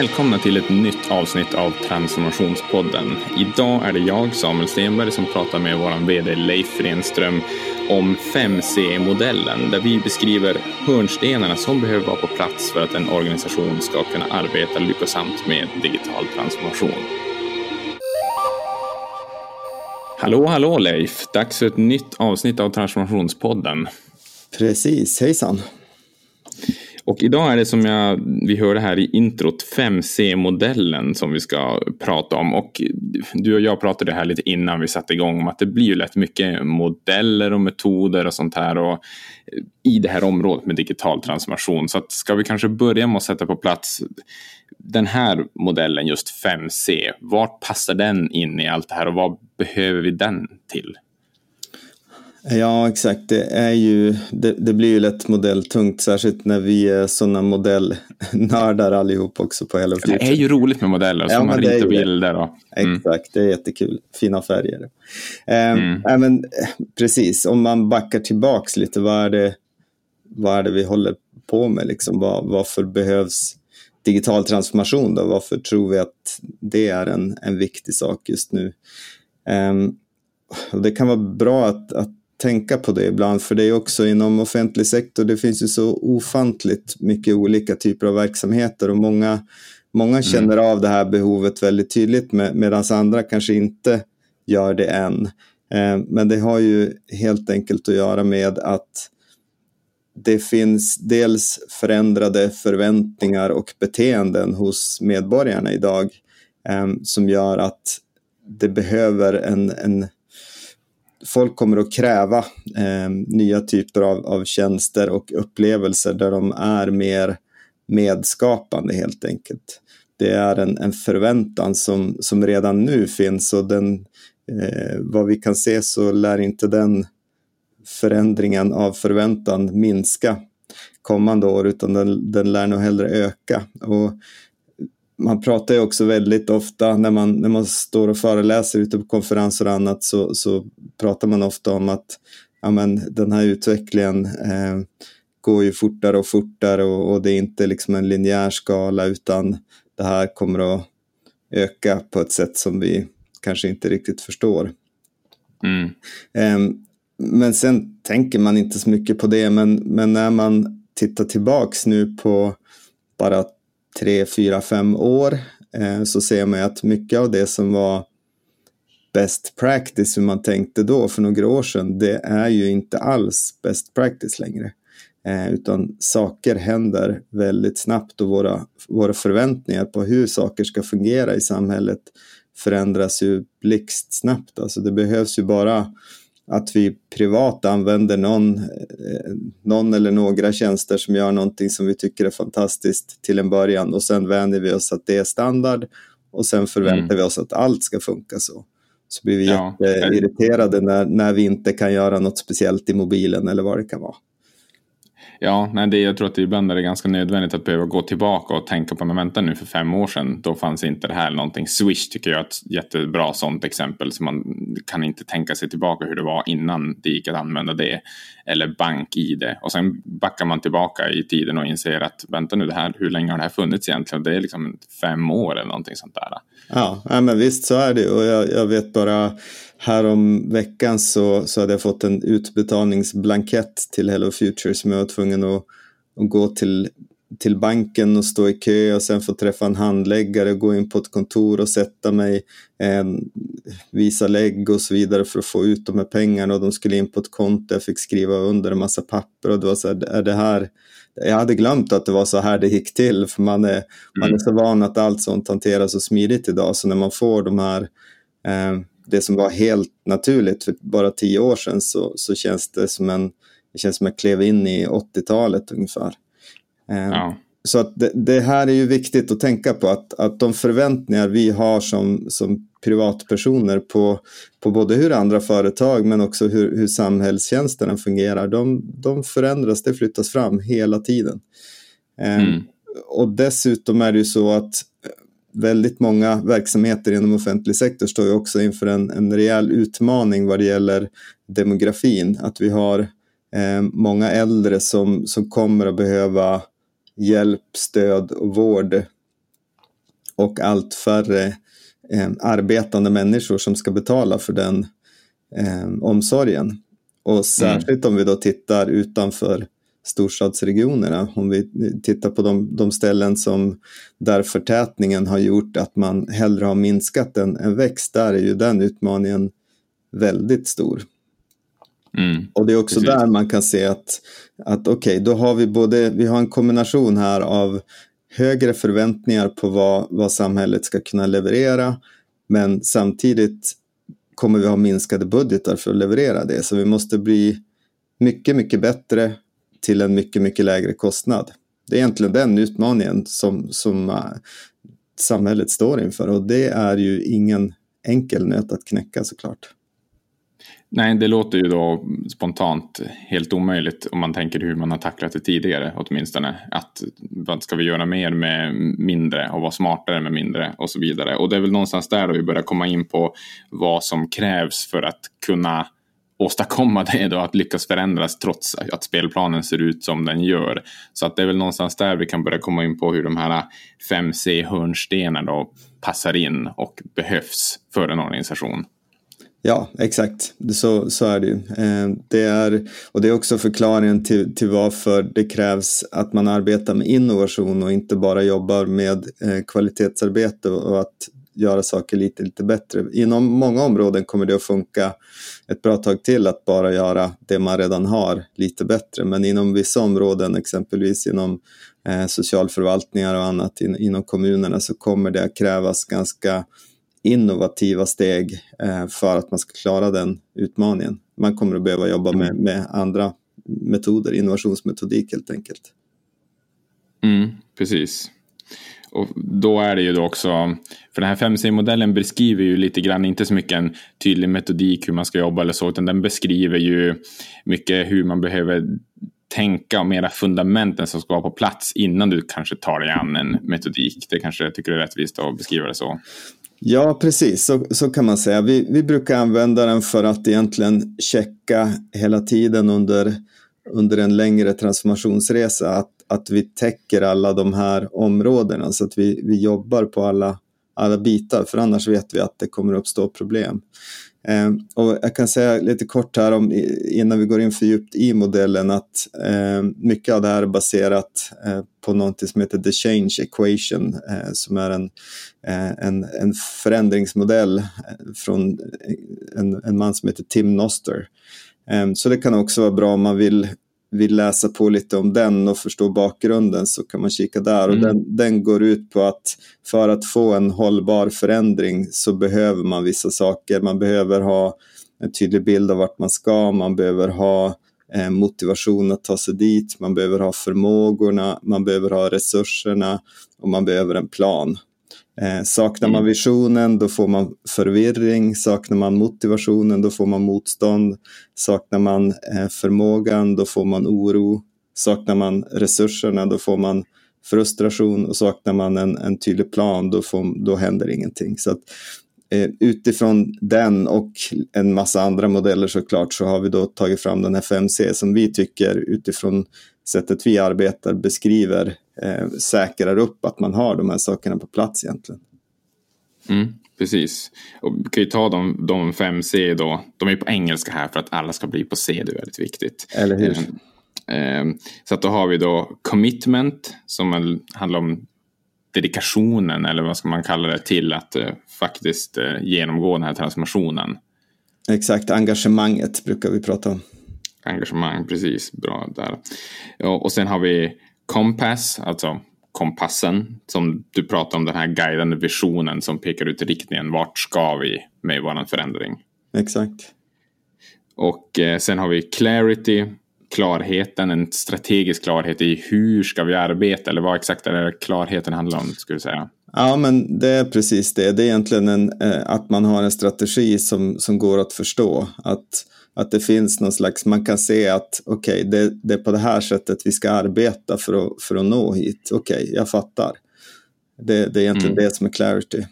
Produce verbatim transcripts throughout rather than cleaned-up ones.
Välkomna till ett nytt avsnitt av Transformationspodden. Idag är det jag, Samuel Stenberg, som pratar med vår vd Leif Renström om fem C-modellen, där vi beskriver hörnstenarna som behöver vara på plats för att en organisation ska kunna arbeta lyckosamt med digital transformation. Hallå, hallå Leif! Dags för ett nytt avsnitt av Transformationspodden. Precis, hejsan! Och idag är det, som jag, vi hörde här i introt, fem C-modellen som vi ska prata om. Och du och jag pratade här lite innan vi satte igång om att det blir ju lätt mycket modeller och metoder och sånt här och i det här området med digital transformation. Så att ska vi kanske börja med att sätta på plats den här modellen, just fem C. Vart passar den in i allt det här och vad behöver vi den till? Ja, exakt. Det, är ju, det, det blir ju lätt modelltungt, särskilt när vi är sådana modellnördar allihop också på Hello Future. Det är ju roligt med modeller, ja, som man ritar bilder. Och, mm. Exakt, det är jättekul. Fina färger. Eh, mm. eh, men, precis, om man backar tillbaks lite, vad är det, vad är det vi håller på med? Liksom? Var, varför behövs digital transformation då? Varför tror vi att det är en, en viktig sak just nu? Eh, det kan vara bra att, att tänka på det ibland, för det är också inom offentlig sektor, det finns ju så ofantligt mycket olika typer av verksamheter och många, många känner mm. av det här behovet väldigt tydligt med, medan andra kanske inte gör det än. Eh, men det har ju helt enkelt att göra med att det finns dels förändrade förväntningar och beteenden hos medborgarna idag eh, som gör att det behöver en, en folk kommer att kräva eh, nya typer av, av tjänster och upplevelser där de är mer medskapande helt enkelt. Det är en, en förväntan som, som redan nu finns, och den, eh, vad vi kan se så lär inte den förändringen av förväntan minska kommande år, utan den, den lär nog hellre öka. Och man pratar ju också väldigt ofta när man, när man står och föreläser ute på konferenser och annat, så, så pratar man ofta om att ja, men, den här utvecklingen eh, går ju fortare och fortare och, och det är inte liksom en linjär skala, utan det här kommer att öka på ett sätt som vi kanske inte riktigt förstår. Mm. Eh, men sen tänker man inte så mycket på det, men, men när man tittar tillbaks nu på bara tre, fyra, fem år eh, så ser man att mycket av det som var best practice, hur man tänkte då för några år sedan, det är ju inte alls best practice längre. Eh, utan saker händer väldigt snabbt och våra, våra förväntningar på hur saker ska fungera i samhället förändras ju blixtsnabbt. Alltså det behövs ju bara att vi privat använder någon, någon eller några tjänster som gör någonting som vi tycker är fantastiskt till en början. Och sen vänjer vi oss att det är standard. Och sen förväntar mm. vi oss att allt ska funka så. Så blir vi ja. jätteirriterade när, när vi inte kan göra något speciellt i mobilen eller vad det kan vara. Ja, nej, det, jag tror att det ibland är det ganska nödvändigt att behöva gå tillbaka och tänka på, men vänta nu, för fem år sedan, då fanns inte det här någonting. Swish tycker jag är ett jättebra sånt exempel, så man kan inte tänka sig tillbaka hur det var innan det gick att använda det. Eller BankID. Och sen backar man tillbaka i tiden och inser att vänta nu, det här, hur länge har det här funnits egentligen? Det är liksom fem år eller någonting sånt där. Ja, ja men visst så är det. Och jag, jag vet bara, här om veckan så, så hade jag fått en utbetalningsblankett till Hello Future som jag var tvungen att, att gå till, till banken och stå i kö och sen få träffa en handläggare, gå in på ett kontor och sätta mig, eh, visa lägg och så vidare för att få ut de här pengarna, och de skulle in på ett konto, jag fick skriva under en massa papper och det var så här, är det här, jag hade glömt att det var så här det gick till, för man är, mm. man är så van att allt sånt hanteras så smidigt idag, så när man får de här eh, det som var helt naturligt för bara tio år sedan, så, så känns det som en, det känns som att jag klev in i åttiotalet ungefär. Ja. Så att det, det här är ju viktigt att tänka på, att, att de förväntningar vi har som, som privatpersoner på, på både hur andra företag men också hur, hur samhällstjänsterna fungerar, de, de förändras, det flyttas fram hela tiden. Mm. Och dessutom är det ju så att väldigt många verksamheter inom offentlig sektor står ju också inför en, en rejäl utmaning vad det gäller demografin, att vi har eh, många äldre som, som kommer att behöva hjälp, stöd och vård och allt färre eh, arbetande människor som ska betala för den eh, omsorgen. Och särskilt mm. om vi då tittar utanför storstadsregionerna, om vi tittar på de, de ställen som där förtätningen har gjort att man hellre har minskat en, en växt, där är ju den utmaningen väldigt stor. Mm, och det är också precis. Där man kan se att, att okej, okay, då har vi både, vi har en kombination här av högre förväntningar på vad, vad samhället ska kunna leverera, men samtidigt kommer vi ha minskade budgetar för att leverera det, så vi måste bli mycket mycket bättre till en mycket mycket lägre kostnad. Det är egentligen den utmaningen som, som uh, samhället står inför, och det är ju ingen enkel nöt att knäcka såklart. Nej, det låter ju då spontant helt omöjligt om man tänker hur man har tacklat det tidigare åtminstone. Att vad ska vi göra mer med mindre och vara smartare med mindre och så vidare. Och det är väl någonstans där då vi börjar komma in på vad som krävs för att kunna åstadkomma det då, att lyckas förändras trots att spelplanen ser ut som den gör. Så att det är väl någonstans där vi kan börja komma in på hur de här fem C-hörnstenar då passar in och behövs för en organisation. Ja, exakt. Så, så är det ju. Eh, det är, och det är också förklaringen till, till varför det krävs att man arbetar med innovation och inte bara jobbar med eh, kvalitetsarbete och att göra saker lite, lite bättre. Inom många områden kommer det att funka ett bra tag till att bara göra det man redan har lite bättre. Men inom vissa områden, exempelvis inom eh, socialförvaltningar och annat in, inom kommunerna, så kommer det att krävas ganska innovativa steg för att man ska klara den utmaningen. Man kommer att behöva jobba med, med andra metoder, innovationsmetodik helt enkelt. Mm, precis. Och då är det ju då också, för den här fem C-modellen beskriver ju lite grann, inte så mycket en tydlig metodik hur man ska jobba eller så, utan den beskriver ju mycket hur man behöver tänka och mera fundamenten som ska vara på plats innan du kanske tar dig an en metodik. Det kanske jag tycker är rättvist att beskriva det så. Ja, precis. Så, så kan man säga. Vi, vi brukar använda den för att egentligen checka hela tiden under, under en längre transformationsresa att, att vi täcker alla de här områdena, så att vi, vi jobbar på alla, alla bitar, för annars vet vi att det kommer uppstå problem. Eh, och jag kan säga lite kort här om, innan vi går in för djupt i modellen, att eh, mycket av det här är baserat eh, på någonting som heter The Change Equation, eh, som är en, eh, en, en förändringsmodell från en, en man som heter Tim Noster. Eh, så det kan också vara bra om man vill, vill läsa på lite om den och förstå bakgrunden, så kan man kika där. Mm. Och den, den går ut på att för att få en hållbar förändring så behöver man vissa saker. Man behöver ha en tydlig bild av vart man ska, man behöver ha eh, motivation att ta sig dit, man behöver ha förmågorna, man behöver ha resurserna och man behöver en plan. Eh, saknar man visionen, då får man förvirring. Saknar man motivationen, då får man motstånd. Saknar man eh, förmågan, då får man oro. Saknar man resurserna, då får man frustration. Och saknar man en, en tydlig plan, då, får, då händer ingenting. Så att, eh, utifrån den och en massa andra modeller såklart, så har vi då tagit fram den här fem C som vi tycker utifrån sättet vi arbetar beskriver, eh, säkrar upp att man har de här sakerna på plats egentligen. Mm, precis. Och vi kan ju ta de, de fem C då. De är ju på engelska här för att alla ska bli på C, det är väldigt viktigt. Eller hur? Eh, eh, så att då har vi då commitment, som handlar om dedikationen, eller vad ska man kalla det, till att eh, faktiskt eh, genomgå den här transformationen. Exakt, engagemanget brukar vi prata om. Engagemang, precis. Bra där. Och sen har vi kompass, alltså kompassen, som du pratar om, den här guidande visionen som pekar ut riktningen. Vart ska vi med vår förändring? Exakt. Och sen har vi clarity, klarheten, en strategisk klarhet i hur ska vi arbeta, eller vad exakt är det klarheten handlar om, skulle jag säga. Ja, men det är precis det. Det är egentligen en, att man har en strategi som, som går att förstå, att Att det finns någon slags, man kan se att okej, okay, det, det är på det här sättet vi ska arbeta för att, för att nå hit. Okej, okay, jag fattar. Det, det är egentligen mm. det som är clarity.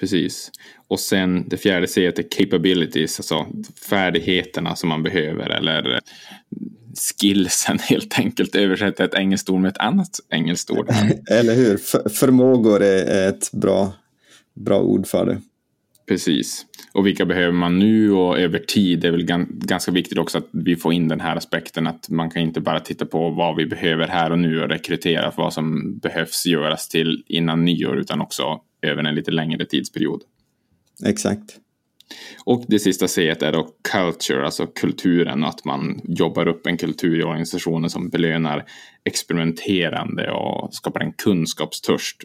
Precis. Och sen det fjärde C är capabilities, alltså färdigheterna som man behöver, eller skillsen helt enkelt, översätta ett engelskt ord med ett annat engelskt ord. Eller hur? För, förmågor är ett bra, bra ord för det. Precis. Och vilka behöver man nu och över tid? Det är väl gans, ganska viktigt också att vi får in den här aspekten att man kan inte bara titta på vad vi behöver här och nu och rekrytera för vad som behövs göras till innan nyår, utan också över en lite längre tidsperiod. Exakt. Och det sista C är då culture, alltså kulturen, att man jobbar upp en kultur i organisationen som belönar experimenterande och skapar en kunskapstörst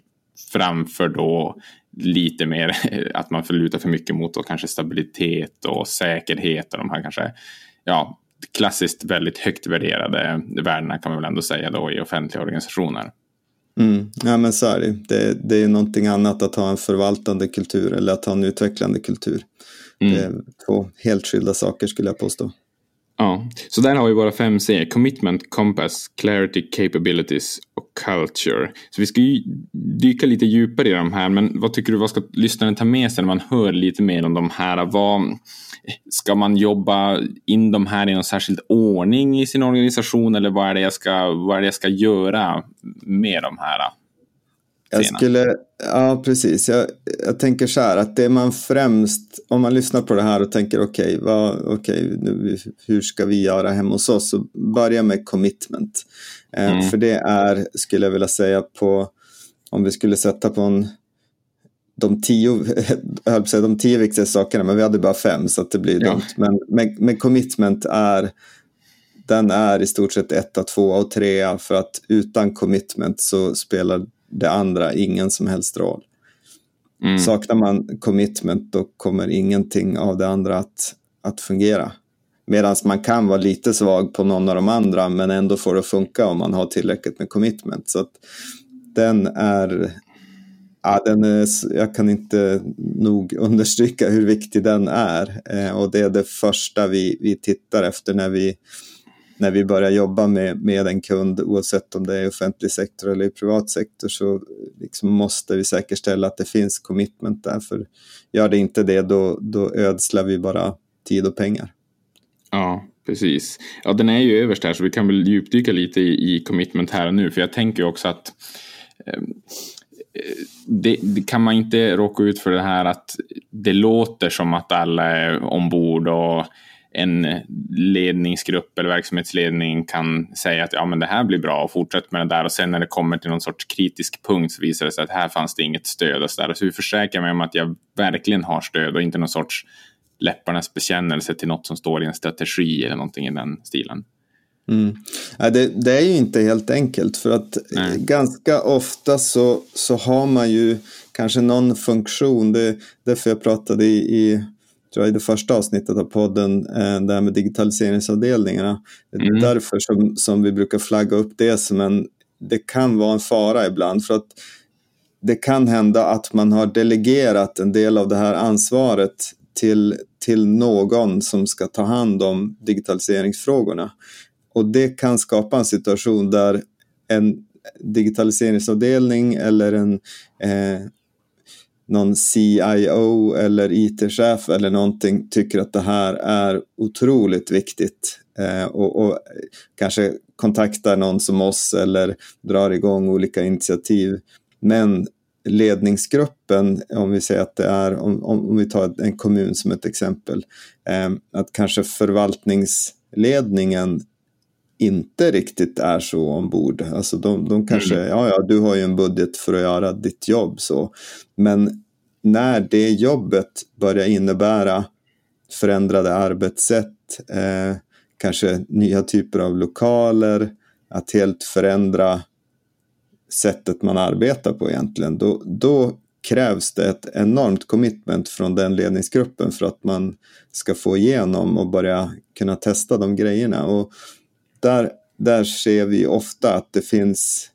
framför då lite mer att man förlutar för mycket mot då kanske stabilitet och säkerhet och de här kanske, ja, klassiskt väldigt högt värderade värdena kan man väl ändå säga då i offentliga organisationer. Mm. Ja, men så är det. Det, det är ju någonting annat att ha en förvaltande kultur eller att ha en utvecklande kultur. Mm. Det är två helt skilda saker skulle jag påstå. Ja, så där har vi våra fem C: commitment, compass, clarity, capabilities och culture. Så vi ska ju dyka lite djupare i de här, men vad tycker du, vad ska lyssnaren ta med sig när man hör lite mer om de här? Vad, ska man jobba in de här i någon särskild ordning i sin organisation, eller vad är det jag ska, vad är det jag ska göra med de här? Jag skulle, ja precis, jag, jag tänker så här att det man främst, om man lyssnar på det här och tänker okej, okay, okay, hur ska vi göra hemma hos oss, så börja med commitment. Mm. Eh, för det är, skulle jag vilja säga på, om vi skulle sätta på en, de tio, jag säga, de tio viktiga sakerna, men vi hade bara fem så att det blir dumt. Ja. Men, men, men commitment är, den är i stort sett ett av två och tre, för att utan commitment så spelar det andra ingen som helst roll. Mm. Saknar man commitment då kommer ingenting av det andra att, att fungera. Medan man kan vara lite svag på någon av de andra men ändå får det funka om man har tillräckligt med commitment. Så att den är, ja, den är, jag kan inte nog understryka hur viktig den är. Eh, och det är det första vi, vi tittar efter när vi När vi börjar jobba med, med en kund, oavsett om det är offentlig sektor eller privat sektor, så liksom måste vi säkerställa att det finns commitment där. För gör det inte det, då, då ödslar vi bara tid och pengar. Ja, precis. Ja, den är ju överst här, så vi kan väl djupdyka lite i, i commitment här nu. För jag tänker också att eh, det, det kan man inte råka ut för det här att det låter som att alla är ombord och en ledningsgrupp eller verksamhetsledning kan säga att ja, men det här blir bra och fortsätt med det där, och sen när det kommer till någon sorts kritisk punkt så visar det sig att här fanns det inget stöd och så där. Så hur försäkrar jag mig om att jag verkligen har stöd och inte någon sorts läpparnas bekännelse till något som står i en strategi eller någonting i den stilen? Mm. Ja, det, det är ju inte helt enkelt, för att Nej. ganska ofta så, så har man ju kanske någon funktion. Det är därför jag pratade i, i tror jag i det första avsnittet av podden, det här med digitaliseringsavdelningarna. Mm. Det är därför som, som vi brukar flagga upp det som en, det kan vara en fara ibland, för att det kan hända att man har delegerat en del av det här ansvaret till, till någon som ska ta hand om digitaliseringsfrågorna. Och det kan skapa en situation där en digitaliseringsavdelning eller en eh, någon C I O eller I T-chef eller någonting tycker att det här är otroligt viktigt eh, och, och kanske kontaktar någon som oss eller drar igång olika initiativ. Men ledningsgruppen, om vi säger att det är, om, om vi tar en kommun som ett exempel, eh, att kanske förvaltningsledningen inte riktigt är så ombord. Alltså de, de kanske, mm. ja, ja, du har ju en budget för att göra ditt jobb så. Men när det jobbet börjar innebära förändrade arbetssätt, eh, kanske nya typer av lokaler, att helt förändra sättet man arbetar på egentligen, då, då krävs det ett enormt commitment från den ledningsgruppen för att man ska få igenom och börja kunna testa de grejerna. Och Där, där ser vi ofta att det finns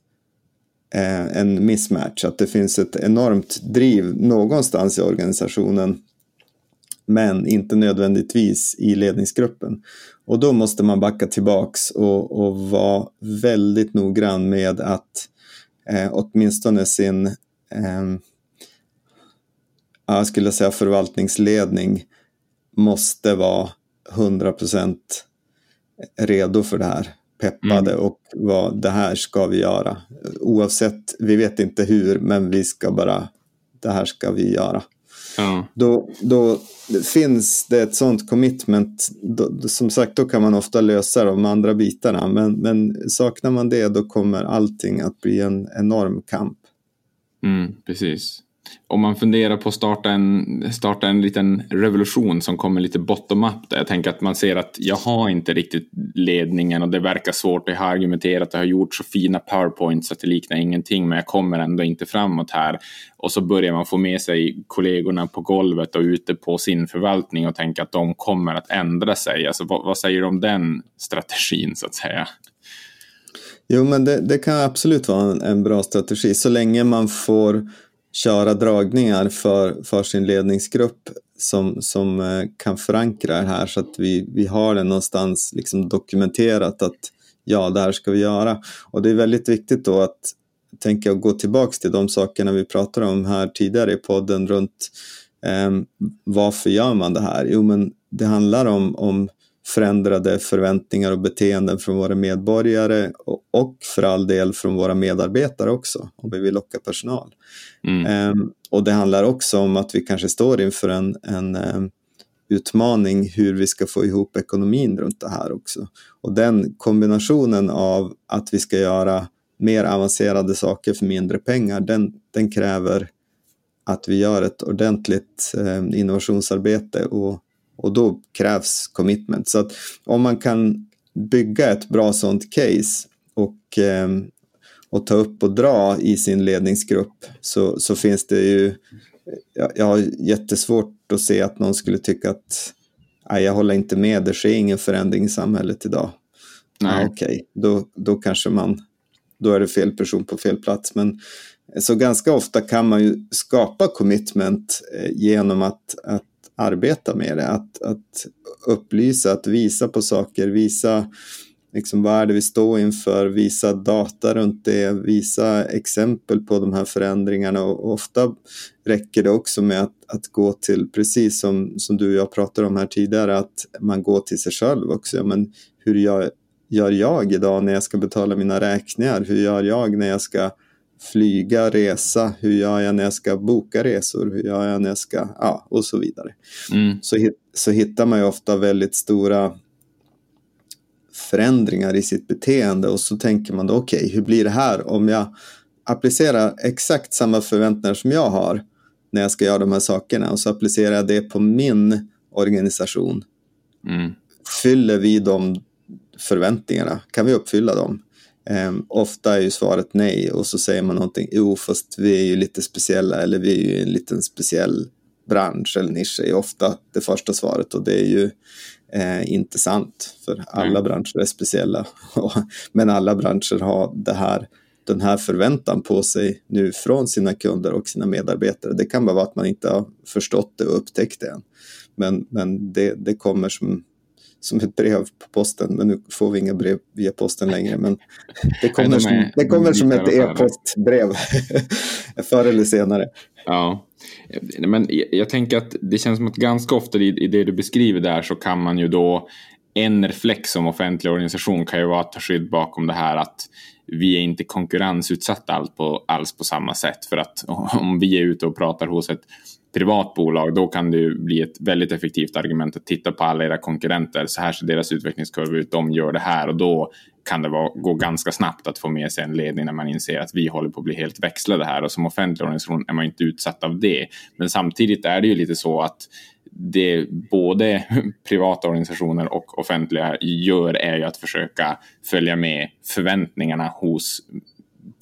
eh, en mismatch, att det finns ett enormt driv någonstans i organisationen men inte nödvändigtvis i ledningsgruppen. Och då måste man backa tillbaks och, och vara väldigt noggrann med att eh, åtminstone sin eh, jag skulle säga förvaltningsledning måste vara hundra procent redo för det här, peppade mm. och vad det här ska vi göra. Oavsett, vi vet inte hur, men vi ska bara, det här ska vi göra. Ja. Då, då finns det ett sånt commitment, då, som sagt, då kan man ofta lösa de andra bitarna, men, men saknar man det, då kommer allting att bli en enorm kamp. Mm, precis. Om man funderar på att starta en, starta en liten revolution som kommer lite bottom-up, där jag tänker att man ser att jag har inte riktigt ledningen och det verkar svårt, jag har argumenterat, jag har gjort så fina powerpoints att det liknar ingenting, men jag kommer ändå inte framåt här. Och så börjar man få med sig kollegorna på golvet och ute på sin förvaltning och tänka att de kommer att ändra sig. Alltså, vad, vad säger du om den strategin, så att säga? Jo, men det, det kan absolut vara en, en bra strategi, så länge man får köra dragningar för, för sin ledningsgrupp som, som kan förankra det här, så att vi, vi har det någonstans liksom dokumenterat att ja, det här ska vi göra. Och det är väldigt viktigt då att tänka och gå tillbaka till de sakerna vi pratade om här tidigare i podden runt eh, varför gör man det här? Jo, men det handlar om, om förändrade förväntningar och beteenden från våra medborgare och för all del från våra medarbetare också, om vi vill locka personal. Mm. Ehm, och det handlar också om att vi kanske står inför en, en um, utmaning hur vi ska få ihop ekonomin runt det här också. Och den kombinationen av att vi ska göra mer avancerade saker för mindre pengar, den, den kräver att vi gör ett ordentligt um, innovationsarbete och Och då krävs commitment. Så att om man kan bygga ett bra sånt case och, eh, och ta upp och dra i sin ledningsgrupp, så, så finns det ju... Jag, jag har jättesvårt att se att någon skulle tycka att nej, jag håller inte med, det sker ingen förändring i samhället idag. Nej. Ah, okej, då, då kanske man... Då är det fel person på fel plats. Men så ganska ofta kan man ju skapa commitment eh, genom att... att arbeta med det, att, att upplysa, att visa på saker, visa liksom vad är det vi står inför, visa data runt det, visa exempel på de här förändringarna, och ofta räcker det också med att, att gå till, precis som, som du och jag pratade om här tidigare, att man går till sig själv också. Ja, men hur jag, gör jag idag när jag ska betala mina räkningar, hur gör jag när jag ska flyga, resa, hur gör jag när jag ska boka resor, hur gör jag när jag ska, ja, och så vidare. Mm. Så, så hittar man ju ofta väldigt stora förändringar i sitt beteende, och så tänker man då, okej, okay, hur blir det här om jag applicerar exakt samma förväntningar som jag har när jag ska göra de här sakerna, och så applicerar jag det på min organisation. Mm. Fyller vi de förväntningarna? Kan vi uppfylla dem? Um, ofta är ju svaret nej, och så säger man någonting, jo fast vi är ju lite speciella, eller vi är ju en liten speciell bransch eller nisch, är ofta det första svaret, och det är ju eh, inte sant, för alla mm. branscher är speciella men alla branscher har det här, den här förväntan på sig nu från sina kunder och sina medarbetare. Det kan bara vara att man inte har förstått det och upptäckt det än, men, men det, det kommer som som ett brev på posten, men nu får vi inga brev via posten längre, men det kommer, de som, det kommer som ett e-postbrev förr eller senare. Ja, men jag tänker att det känns som att ganska ofta i det du beskriver där, så kan man ju då, en reflex som offentlig organisation kan ju vara att ta skydd bakom det här att vi är inte konkurrensutsatta alls på, alls på samma sätt, för att om vi är ute och pratar hos ett privatbolag, då kan det ju bli ett väldigt effektivt argument att titta på alla era konkurrenter, så här ser deras utvecklingskurva ut, de gör det här, och då kan det vara, gå ganska snabbt att få med sig en ledning när man inser att vi håller på att bli helt växlade här, och som offentlig organisation är man inte utsatt av det. Men samtidigt är det ju lite så att det både privata organisationer och offentliga gör är ju att försöka följa med förväntningarna hos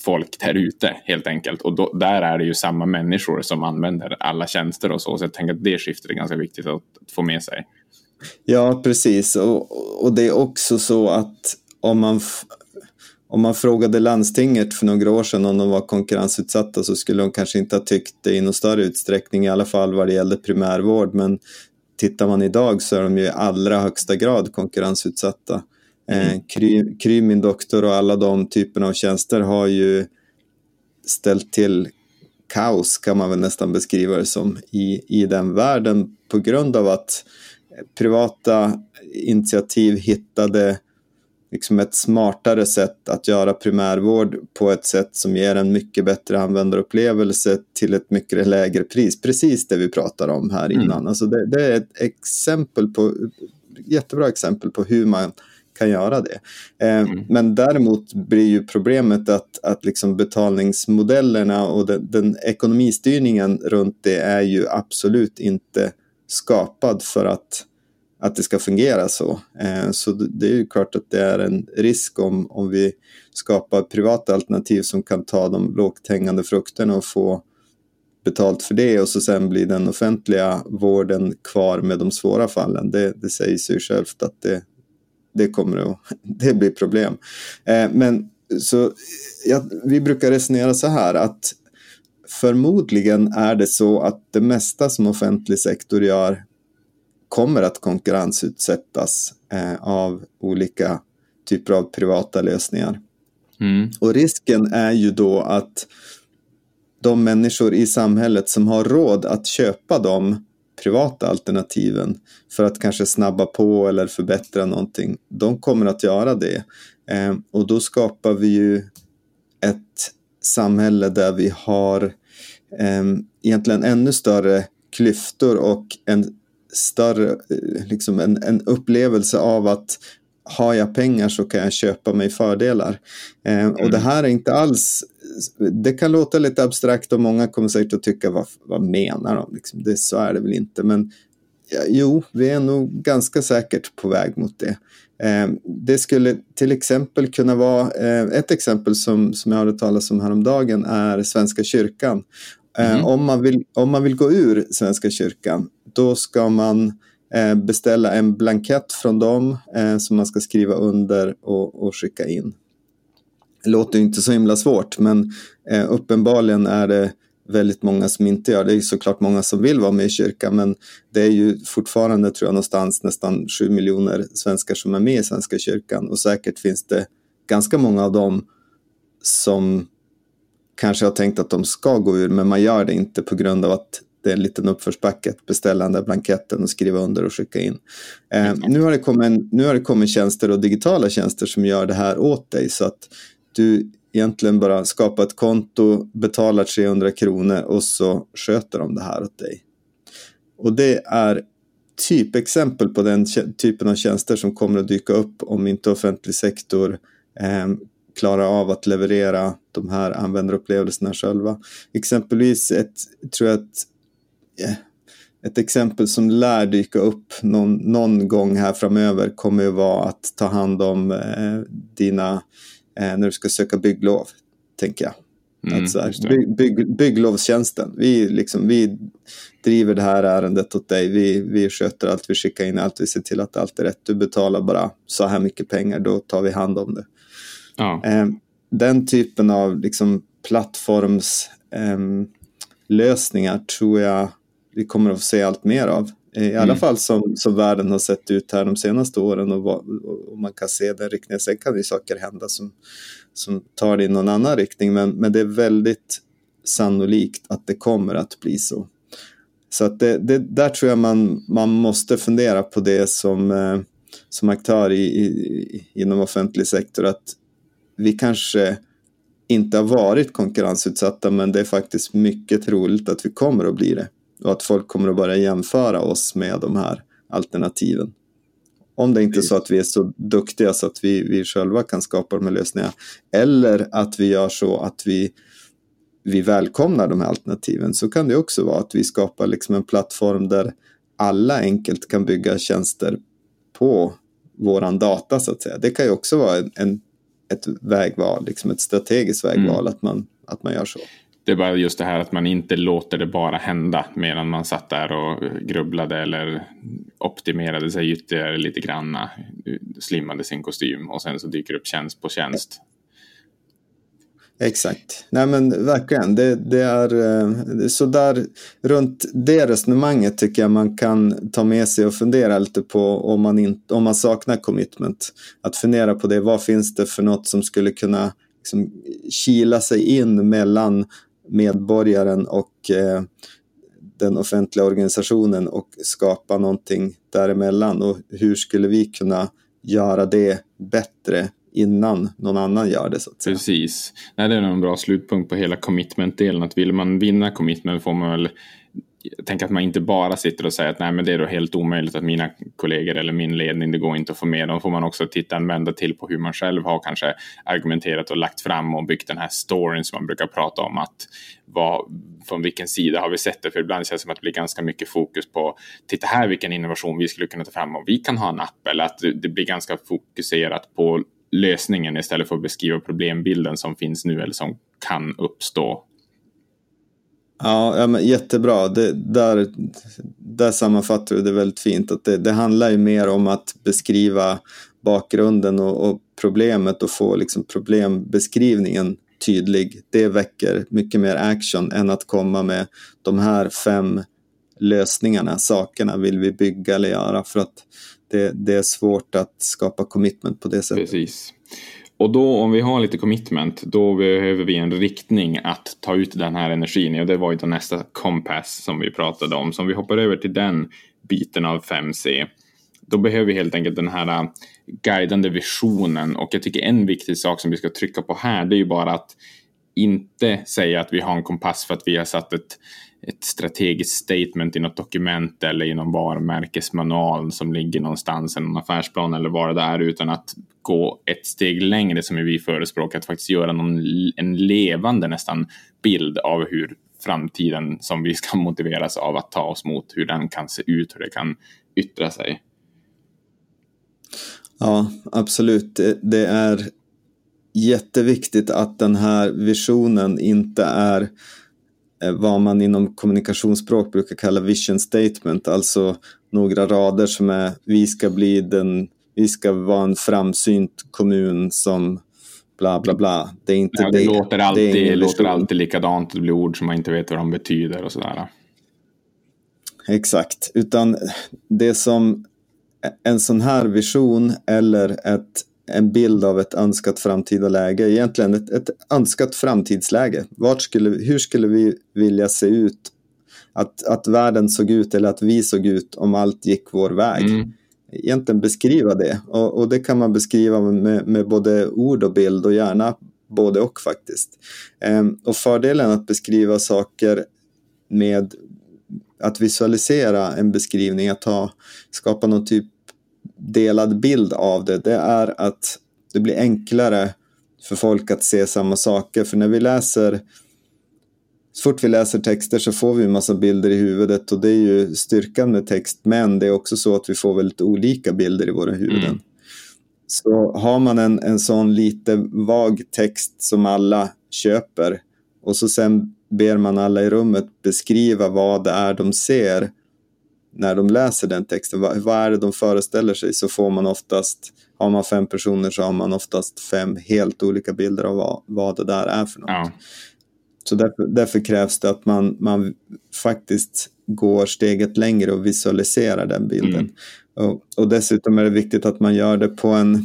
folk där ute, helt enkelt. Och då, där är det ju samma människor som använder alla tjänster och så. Så jag tänker att det skiftet är ganska viktigt att, att få med sig. Ja, precis. Och, och det är också så att om man, om man frågade landstinget för några år sedan om de var konkurrensutsatta, så skulle de kanske inte ha tyckt det i någon större utsträckning, i alla fall vad det gällde primärvård. Men tittar man idag så är de ju i allra högsta grad konkurrensutsatta. Mm. Kry, Kry, min doktor och alla de typerna av tjänster har ju ställt till kaos, kan man väl nästan beskriva det som, i, i den världen, på grund av att privata initiativ hittade liksom ett smartare sätt att göra primärvård på ett sätt som ger en mycket bättre användarupplevelse till ett mycket lägre pris. Precis det vi pratade om här innan. Mm. Alltså det, det är ett exempel på, jättebra exempel på hur man kan göra det. Eh, mm. Men däremot blir ju problemet att, att liksom betalningsmodellerna och den, den ekonomistyrningen runt det är ju absolut inte skapad för att att det ska fungera så. Eh, så det är ju klart att det är en risk om, om vi skapar privata alternativ som kan ta de lågt hängande frukterna och få betalt för det, och så sen blir den offentliga vården kvar med de svåra fallen. Det, det sägs ju självt att det, det kommer att det blir problem. Eh, men så ja, vi brukar resonera så här att förmodligen är det så att det mesta som offentlig sektor gör kommer att konkurrensutsättas eh, av olika typer av privata lösningar. Mm. Och risken är ju då att de människor i samhället som har råd att köpa de privata alternativen för att kanske snabba på eller förbättra någonting, de kommer att göra det. Eh, och då skapar vi ju ett samhälle där vi har eh, egentligen ännu större klyftor och en större, liksom en, en upplevelse av att har jag pengar så kan jag köpa mig fördelar. Eh, mm. Och det här är inte alls, det kan låta lite abstrakt och många kommer säkert att tycka vad, vad menar de? Liksom, det, så är det väl inte, men ja, jo, vi är nog ganska säkert på väg mot det. Eh, det skulle till exempel kunna vara, eh, ett exempel som, som jag hade talat om häromdagen är Svenska kyrkan. Mm. Om man vill, om man vill gå ur Svenska kyrkan, då ska man eh, beställa en blankett från dem eh, som man ska skriva under och, och skicka in. Det låter ju inte så himla svårt, men eh, uppenbarligen är det väldigt många som inte gör det. Det är såklart många som vill vara med i kyrkan, men det är ju fortfarande, tror jag, någonstans nästan sju miljoner svenskar som är med i Svenska kyrkan, och säkert finns det ganska många av dem som kanske har tänkt att de ska gå ur, men man gör det inte på grund av att det är en liten uppförsbacke att beställa den där blanketten och skriva under och skicka in. Eh, nu, har det kommit en, nu har det kommit tjänster och digitala tjänster som gör det här åt dig, så att du egentligen bara skapar ett konto, betalar trehundra kronor och så sköter de det här åt dig. Och det är typexempel på den typen av tjänster som kommer att dyka upp om inte offentlig sektor eh, klara av att leverera de här användarupplevelserna själva. Exempelvis ett, tror jag ett, ett exempel som lär dyka upp någon, någon gång här framöver kommer ju vara att ta hand om eh, dina, eh, när du ska söka bygglov, tänker jag. Mm, att så här, bygg, bygg, bygglovstjänsten. Vi, liksom, vi driver det här ärendet åt dig. Vi, vi sköter allt, vi skickar in allt, vi ser till att allt är rätt. Du betalar bara så här mycket pengar, då tar vi hand om det. Ja. Den typen av liksom plattformslösningar eh, tror jag vi kommer att få se allt mer av. I mm. alla fall som, som världen har sett ut här de senaste åren, och, vad, och man kan se den riktningen. Sen kan ju saker hända som, som tar det i någon annan riktning, men, men det är väldigt sannolikt att det kommer att bli så. Så att det, det, där tror jag man, man måste fundera på det som... Eh, som aktör i, i, inom offentlig sektor, att vi kanske inte har varit konkurrensutsatta, men det är faktiskt mycket troligt att vi kommer att bli det, och att folk kommer att börja jämföra oss med de här alternativen. Om det inte är så att vi är så duktiga så att vi, vi själva kan skapa de här lösningarna, eller att vi gör så att vi, vi välkomnar de här alternativen, så kan det också vara att vi skapar liksom en plattform där alla enkelt kan bygga tjänster på våran data, så att säga. Det kan ju också vara en, en, ett vägval, liksom ett strategiskt vägval, mm. att, man, att man gör så. Det är bara just det här att man inte låter det bara hända medan man satt där och grubblade eller optimerade sig ytterligare lite granna, slimmade sin kostym och sen så dyker upp tjänst på tjänst. Exakt. Nej, men verkligen. Det, det är så där, runt det resonemanget tycker jag man kan ta med sig och fundera lite på, om man, in, om man saknar commitment. Att fundera på det. Vad finns det för något som skulle kunna liksom kila sig in mellan medborgaren och eh, den offentliga organisationen och skapa någonting däremellan? Och hur skulle vi kunna göra det bättre innan någon annan gör det, så att säga. Precis. Nej, det är nog en bra slutpunkt på hela commitment-delen. Att vill man vinna commitment får man väl tänka att man inte bara sitter och säger att nej, men det är då helt omöjligt att mina kollegor eller min ledning, det går inte att få med dem. Får man också titta en vända till på hur man själv har kanske argumenterat och lagt fram och byggt den här storyn som man brukar prata om, att vad, från vilken sida har vi sett det? För ibland känns det som att det blir ganska mycket fokus på titta här vilken innovation vi skulle kunna ta fram och vi kan ha en app, eller att det blir ganska fokuserat på lösningen istället för att beskriva problembilden som finns nu eller som kan uppstå. Ja, ja, men jättebra. Det, där, där sammanfattar du det väldigt fint. Att det, det handlar ju mer om att beskriva bakgrunden och, och problemet och få liksom problembeskrivningen tydlig. Det väcker mycket mer action än att komma med de här fem lösningarna, sakerna vill vi bygga eller göra, för att det, det är svårt att skapa commitment på det sättet. Precis. Och då om vi har lite commitment, då behöver vi en riktning att ta ut den här energin i. Och det var ju den nästa kompass som vi pratade om. Så om vi hoppar över till den biten av fem C, då behöver vi helt enkelt den här guidande visionen. Och jag tycker en viktig sak som vi ska trycka på här, det är ju bara att inte säga att vi har en kompass för att vi har satt ett, ett strategiskt statement i något dokument eller i någon varumärkesmanual som ligger någonstans i någon affärsplan eller vad det är, utan att gå ett steg längre som vi förespråkar, att faktiskt göra någon, en levande nästan bild av hur framtiden som vi ska motiveras av att ta oss mot, hur den kan se ut, hur det kan yttra sig. Ja, absolut. Det är jätteviktigt att den här visionen inte är vad man inom kommunikationsspråk brukar kalla vision statement, alltså några rader som är vi ska bli den, vi ska vara en framsynt kommun som bla bla bla. Det är inte ja, det, det låter alltid det låter alltid likadant, det blir ord som man inte vet vad de betyder och sådär. Exakt, utan det som en sån här vision eller ett en bild av ett önskat framtida läge, egentligen ett, ett önskat framtidsläge. Vart skulle, hur skulle vi vilja se ut, att, att världen såg ut eller att vi såg ut om allt gick vår väg? Mm. Egentligen beskriva det, och, och det kan man beskriva med, med både ord och bild och gärna både och faktiskt. Ehm, och fördelen att beskriva saker med att visualisera en beskrivning, att ha, skapa någon typ delad bild av det, det är att det blir enklare för folk att se samma saker. För när vi läser, så fort vi läser texter så får vi en massa bilder i huvudet, och det är ju styrkan med text, men det är också så att vi får väldigt olika bilder i våra huvuden. Mm. Så har man en, en sån lite vag text som alla köper, och så sen ber man alla i rummet beskriva vad det är de ser när de läser den texten, vad, vad är det de föreställer sig, så får man oftast, har man fem personer så har man oftast fem helt olika bilder av vad, vad det där är för något. Ja. Så därför, därför krävs det att man, man faktiskt går steget längre och visualiserar den bilden. Mm. Och, och dessutom är det viktigt att man gör det på en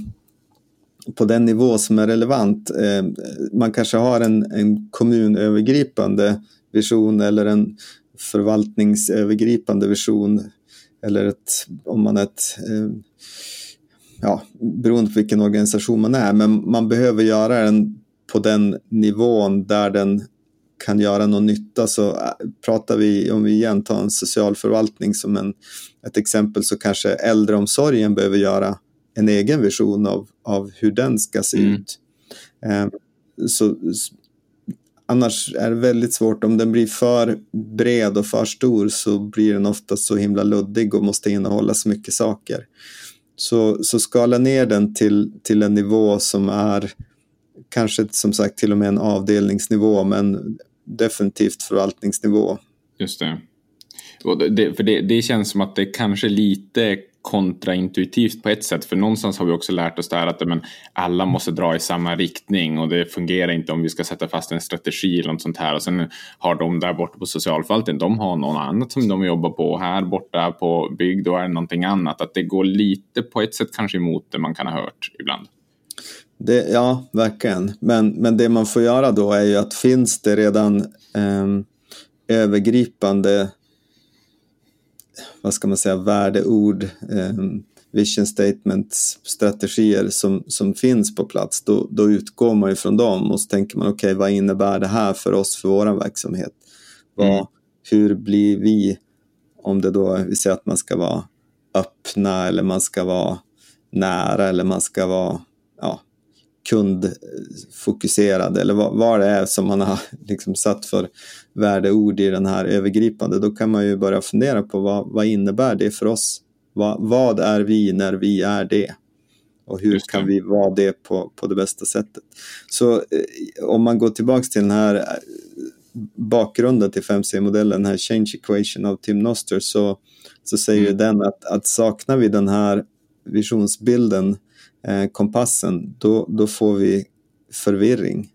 på den nivå som är relevant. Eh, man kanske har en, en kommunövergripande vision eller en förvaltningsövergripande vision, eller ett, om man är ett eh, ja, beroende på vilken organisation man är, men man behöver göra den på den nivån där den kan göra någon nytta. Så pratar vi, om vi igen tar en social förvaltning som en, ett exempel, så kanske äldreomsorgen behöver göra en egen vision av, av hur den ska se mm. ut. Eh, så Annars är det väldigt svårt, om den blir för bred och för stor så blir den ofta så himla luddig och måste innehålla så mycket saker. Så, så skala ner den till, till en nivå som är kanske som sagt till och med en avdelningsnivå, men definitivt förvaltningsnivå. Just det. Och det, för det, det känns som att det kanske lite kontraintuitivt på ett sätt, för någonstans har vi också lärt oss där att men, alla måste dra i samma riktning och det fungerar inte om vi ska sätta fast en strategi eller något sånt här, och sen har de där borta på socialförvaltningen, de har något annat som de jobbar på, här borta på bygd då är det någonting annat, att det går lite på ett sätt kanske emot det man kan ha hört ibland. Det, ja, verkligen, men, men det man får göra då är ju att finns det redan eh, övergripande, vad ska man säga, värdeord, eh, vision statements, strategier som, som finns på plats, då, då utgår man ju från dem och så tänker man okej, okay, vad innebär det här för oss, för våran verksamhet? Mm. Vad, hur blir vi, om det då vi säger att man ska vara öppna eller man ska vara nära eller man ska vara ja, kundfokuserad eller vad, vad det är som man har liksom satt för värdeord i den här övergripande, då kan man ju börja fundera på vad, vad innebär det för oss? Vad, vad är vi när vi är det? Och hur kan vi vara det på, på det bästa sättet? Så eh, om man går tillbaka till den här eh, bakgrunden till fem C-modellen, den här Change Equation av Tim Noster, så, så säger mm. den att, att saknar vi den här visionsbilden, eh, kompassen, då, då får vi förvirring.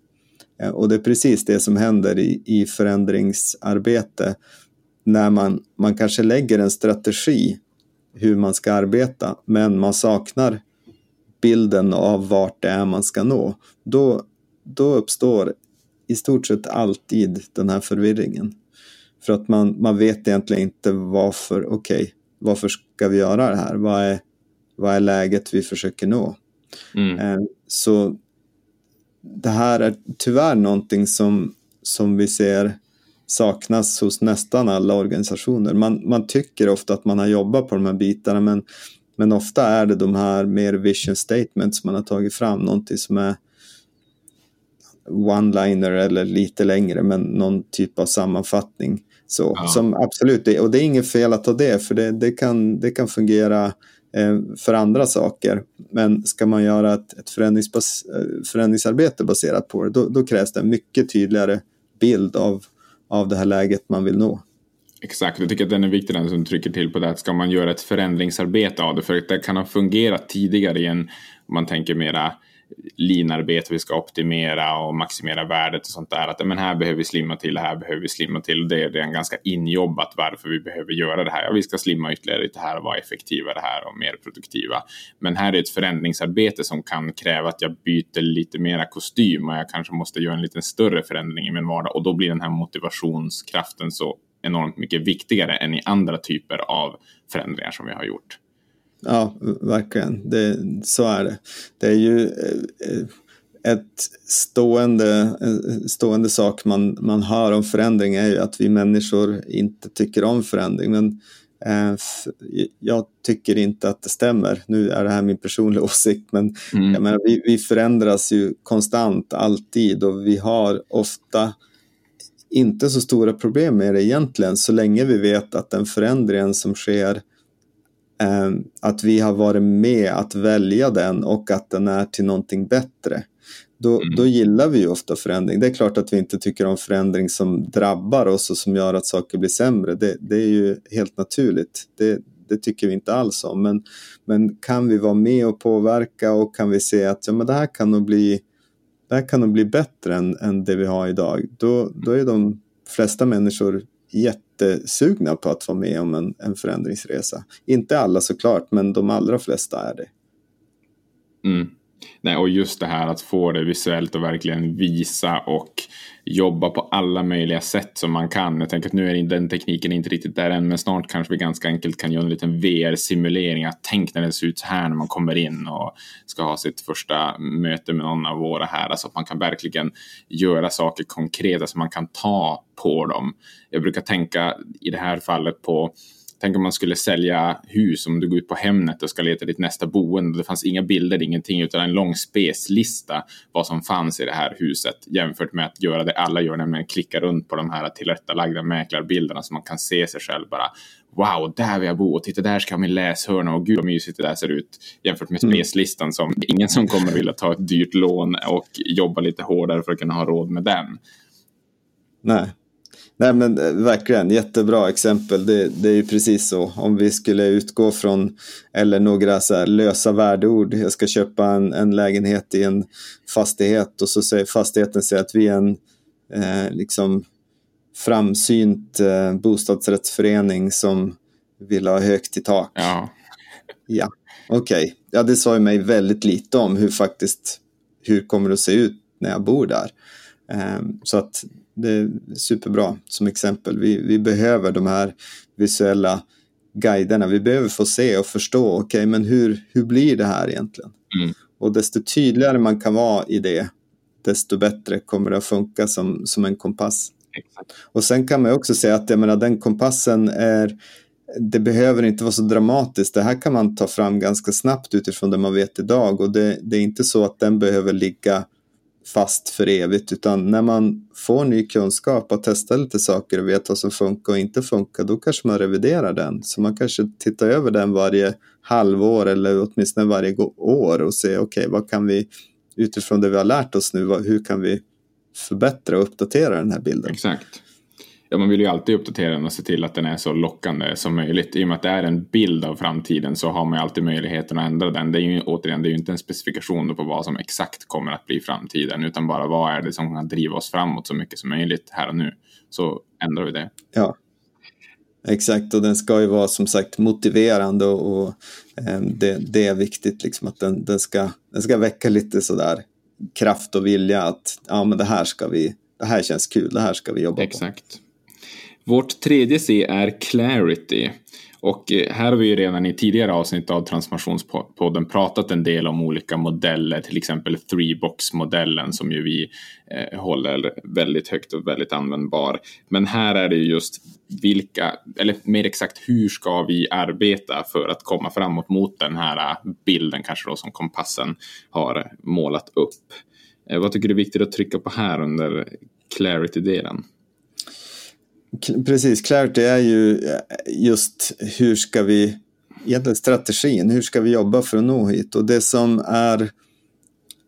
Eh, och det är precis det som händer i, i förändringsarbete när man, man kanske lägger en strategi hur man ska arbeta, men man saknar bilden av vart det är man ska nå, då, då uppstår i stort sett alltid den här förvirringen. För att man, man vet egentligen inte varför, okej, okay, varför ska vi göra det här? Vad är, vad är läget vi försöker nå? Mm. Så det här är tyvärr någonting som, som vi ser saknas hos nästan alla organisationer. Man, man tycker ofta att man har jobbat på de här bitarna, men, men ofta är det de här mer vision statements man har tagit fram, någonting som är one-liner eller lite längre, men någon typ av sammanfattning. Så, ja. Som absolut, och det är inget fel att ta det, för det, det, kan, det kan fungera eh, för andra saker, men ska man göra ett, ett förändringsbas- förändringsarbete baserat på det, då, då krävs det en mycket tydligare bild av av det här läget man vill nå. Exakt, jag tycker att den är viktig, den som trycker till på det, att ska man göra ett förändringsarbete av det, för det kan ha fungerat tidigare i en, om man tänker mera linarbete, vi ska optimera och maximera värdet och sånt där, att men här behöver vi slimma till, här behöver vi slimma till, det är det en ganska injobbat varför vi behöver göra det här, ja, vi ska slimma ytterligare lite här och vara effektivare här och mer produktiva, men här är ett förändringsarbete som kan kräva att jag byter lite mera kostym och jag kanske måste göra en lite större förändring i min vardag, och då blir den här motivationskraften så enormt mycket viktigare än i andra typer av förändringar som vi har gjort. Ja, verkligen. Det, så är det. Det är ju ett stående, stående sak man, man hör om förändring är ju att vi människor inte tycker om förändring. Men eh, jag tycker inte att det stämmer. Nu är det här min personliga åsikt, men mm. jag menar, vi, vi förändras ju konstant, alltid, och vi har ofta inte så stora problem med det egentligen så länge vi vet att den förändringen som sker, att vi har varit med att välja den och att den är till någonting bättre, då, mm. då gillar vi ju ofta förändring. Det är klart att vi inte tycker om förändring som drabbar oss och som gör att saker blir sämre, det, det är ju helt naturligt, det, det tycker vi inte alls om, men, men kan vi vara med och påverka och kan vi se att ja, men det här kan nog bli, det här kan nog bli bättre än, än det vi har idag, då, då är de flesta människor jättesugna på att vara med om en, en förändringsresa. Inte alla såklart, men de allra flesta är det. Mm. Nej, och just det här att få det visuellt och verkligen visa och jobba på alla möjliga sätt som man kan. Jag tänker att nu är den tekniken inte riktigt där än, men snart kanske vi ganska enkelt kan göra en liten V R-simulering. Att tänk när det ser ut så här när man kommer in och ska ha sitt första möte med någon av våra här. Alltså att man kan verkligen göra saker konkreta så man kan ta på dem. Jag brukar tänka i det här fallet på, tänk om man skulle sälja hus, om du går ut på Hemnet och ska leta ditt nästa boende. Det fanns inga bilder, ingenting, utan en lång speslista vad som fanns i det här huset, jämfört med att göra det alla gör, nämligen klicka runt på de här tillrättalagda mäklarbilderna så man kan se sig själv bara, wow, där vill jag bo, och titta där ska min läshörna, och gud vad mysigt det där ser ut, jämfört med speslistan som ingen som kommer vilja ta ett dyrt lån och jobba lite hårdare för att kunna ha råd med den. Nej. Nej men verkligen, jättebra exempel, det, det är ju precis så. Om vi skulle utgå från, eller några så här lösa värdeord, jag ska köpa en, en lägenhet i en fastighet, och så säger fastigheten säger att vi är en eh, liksom framsynt eh, bostadsrättsförening som vill ha högt i tak. Ja, ja okej. Okay. Ja, det sa ju mig väldigt lite om hur faktiskt, hur kommer det att se ut när jag bor där. Eh, så att det är superbra som exempel. Vi, vi behöver de här visuella guiderna. Vi behöver få se och förstå, okej, okay, men hur, hur blir det här egentligen? Mm. Och desto tydligare man kan vara i det, desto bättre kommer det att funka som, som en kompass. Exakt. Och sen kan man också säga att jag menar, den kompassen är, det behöver inte vara så dramatiskt. Det här kan man ta fram ganska snabbt utifrån det man vet idag. Och det, det är inte så att den behöver ligga fast för evigt, utan när man får ny kunskap och testar lite saker och vet vad som funkar och inte funkar, då kanske man reviderar den. Så man kanske tittar över den varje halvår eller åtminstone varje år och ser okej, vad kan vi utifrån det vi har lärt oss nu, hur kan vi förbättra och uppdatera den här bilden? Exakt. Ja, man vill ju alltid uppdatera den och se till att den är så lockande som möjligt. I och med att det är en bild av framtiden så har man ju alltid möjligheten att ändra den. Det är ju, återigen, det är ju inte en specifikation på vad som exakt kommer att bli framtiden, utan bara vad är det som kan driva oss framåt så mycket som möjligt här och nu. Så ändrar vi det. Ja, exakt. Och den ska ju vara, som sagt, motiverande och, och eh, det, det är viktigt liksom, att den, den, ska, den ska väcka lite sådär kraft och vilja att ja, men det här ska vi, det här känns kul, det här ska vi jobba exakt. På. Exakt. Vårt tredje C är clarity, och här har vi ju redan i tidigare avsnitt av Transformationspodden pratat en del om olika modeller, till exempel three box modellen som ju vi eh, håller väldigt högt och väldigt användbar. Men här är det just vilka, eller mer exakt hur ska vi arbeta för att komma framåt mot den här bilden kanske då som kompassen har målat upp. Eh, vad tycker du är viktigt att trycka på här under clarity-delen? Precis, clarity är ju just hur ska vi, egentligen strategin, hur ska vi jobba för att nå hit? Och det som är,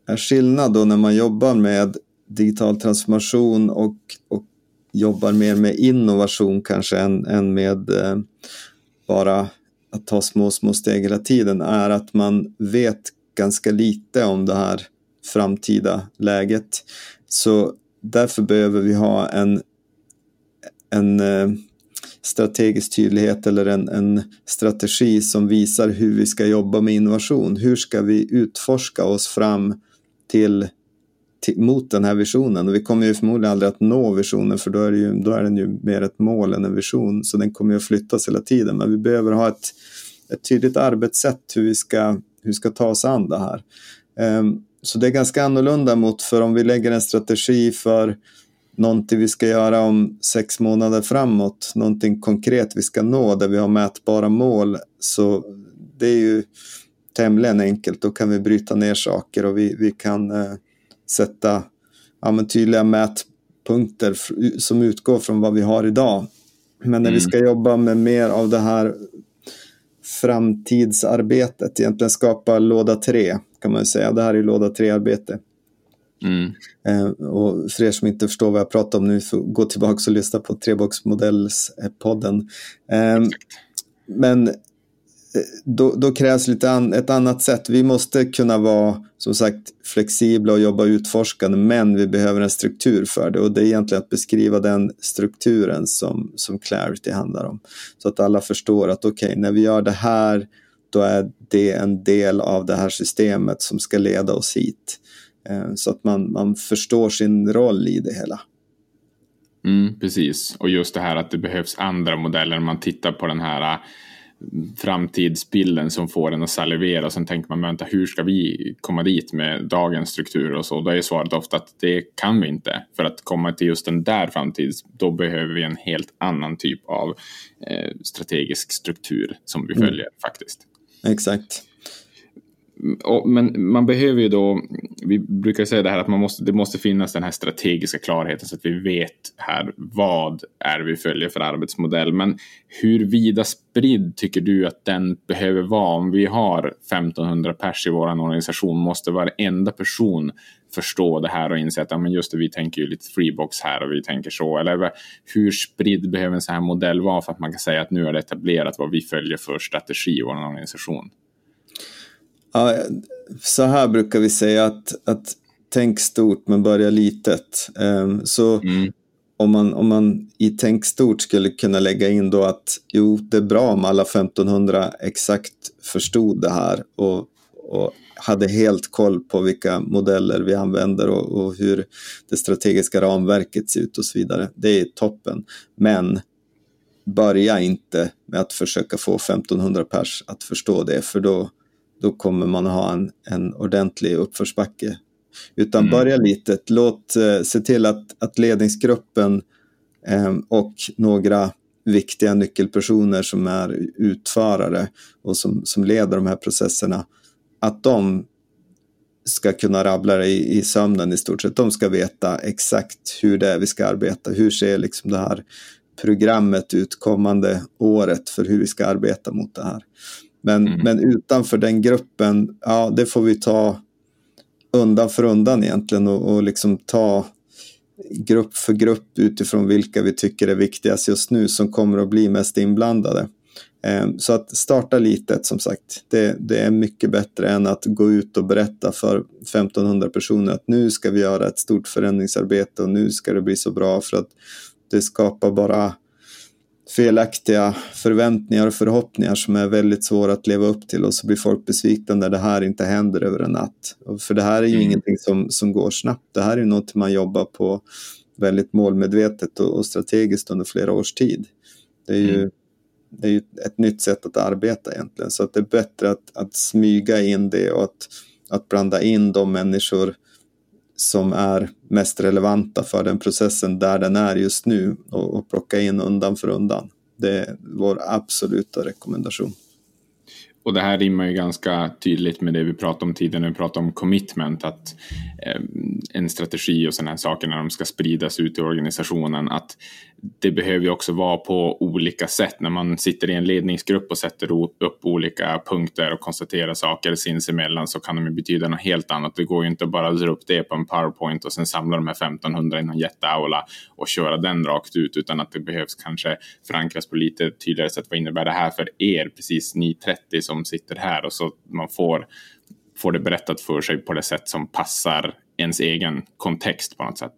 är skillnad då när man jobbar med digital transformation och, och jobbar mer med innovation kanske än, än med eh, bara att ta små, små steg hela tiden, är att man vet ganska lite om det här framtida läget. Så därför behöver vi ha en en strategisk tydlighet eller en, en strategi som visar hur vi ska jobba med innovation. Hur ska vi utforska oss fram till, till mot den här visionen? Och vi kommer ju förmodligen aldrig att nå visionen, för då är, det ju, då är den ju mer ett mål än en vision. Så den kommer ju att flyttas hela tiden. Men vi behöver ha ett, ett tydligt arbetssätt hur vi ska, hur vi ska ta oss an det här. Um, så det är ganska annorlunda mot, för om vi lägger en strategi för någonting vi ska göra om sex månader framåt, någonting konkret vi ska nå där vi har mätbara mål, så det är ju tämligen enkelt. Då kan vi bryta ner saker och vi, vi kan eh, sätta ja, men tydliga mätpunkter f- som utgår från vad vi har idag. Men när mm. vi ska jobba med mer av det här framtidsarbetet, egentligen skapa låda tre kan man ju säga, det här är låda tre arbete. Mm. Och för er som inte förstår vad jag pratar om nu, får gå tillbaka och lyssna på three box modellspodden. Men då, då krävs lite an, ett annat sätt. Vi måste kunna vara, som sagt, flexibla och jobba utforskande, men vi behöver en struktur för det, och det är egentligen att beskriva den strukturen som, som clarity handlar om, så att alla förstår att okej, okay, när vi gör det här, då är det en del av det här systemet som ska leda oss hit. Så att man, man förstår sin roll i det hela. Mm, precis. Och just det här att det behövs andra modeller. Man tittar på den här framtidsbilden som får en att salivera. Och sen tänker man, vänta, hur ska vi komma dit med dagens struktur och så? Då är svaret ofta att det kan vi inte. För att komma till just den där framtids, då behöver vi en helt annan typ av eh, strategisk struktur som vi följer mm. faktiskt. Exakt. Men man behöver ju då, vi brukar säga det här att man måste, det måste finnas den här strategiska klarheten så att vi vet här vad är vi följer för arbetsmodell. Men hur vida spridd tycker du att den behöver vara? Om vi har femtonhundra pers i vår organisation, måste varenda person förstå det här och inse att ja, men just det, vi tänker ju lite freebox här och vi tänker så. Eller hur spridd behöver en sån här modell vara för att man kan säga att nu är det etablerat vad vi följer för strategi i vår organisation? Ja, så här brukar vi säga att, att tänk stort men börja litet. Så mm. om, man, om man i tänk stort skulle kunna lägga in då att jo, det är bra om alla femtonhundra exakt förstod det här och, och hade helt koll på vilka modeller vi använder och, och hur det strategiska ramverket ser ut och så vidare. Det är toppen. Men börja inte med att försöka få femtonhundra pers att förstå det, för då, då kommer man ha en, en ordentlig uppförsbacke. Utan mm. börja litet, låt eh, se till att, att ledningsgruppen eh, och några viktiga nyckelpersoner som är utförare och som, som leder de här processerna, att de ska kunna rabbla det i, i sömnen i stort sett. De ska veta exakt hur det är vi ska arbeta, hur ser liksom det här programmet ut kommande året för hur vi ska arbeta mot det här. Men, mm. men utanför den gruppen, ja, det får vi ta undan för undan egentligen och, och liksom ta grupp för grupp utifrån vilka vi tycker är viktigast just nu som kommer att bli mest inblandade. Så att starta litet, som sagt, det, det är mycket bättre än att gå ut och berätta för femtonhundra personer att nu ska vi göra ett stort förändringsarbete och nu ska det bli så bra, för att det skapar bara felaktiga förväntningar och förhoppningar som är väldigt svåra att leva upp till, och så blir folk besvikna när det här inte händer över en natt. För det här är ju mm. ingenting som, som går snabbt, det här är ju något man jobbar på väldigt målmedvetet och, och strategiskt under flera års tid. Det är ju mm. det är ju ett nytt sätt att arbeta egentligen. Så att det är bättre att, att smyga in det och att, att blanda in de människor som är mest relevanta för den processen där den är just nu, och, och plocka in undan för undan. Det är vår absoluta rekommendation. Och det här rimmar ju ganska tydligt med det vi pratade om tidigare när vi pratade om commitment, att eh, en strategi och sådana här saker när de ska spridas ut i organisationen, att det behöver ju också vara på olika sätt. När man sitter i en ledningsgrupp och sätter upp olika punkter och konstaterar saker sinsemellan, så kan de ju betyda något helt annat. Det går ju inte att bara dra upp det på en PowerPoint och sen samla de här femtonhundra i någon jätteaula och köra den rakt ut, utan att det behövs kanske förankras på lite tydligare sätt. Vad innebär det här för er, precis ni trettio som sitter här? Och så man får, får det berättat för sig på det sätt som passar ens egen kontext på något sätt.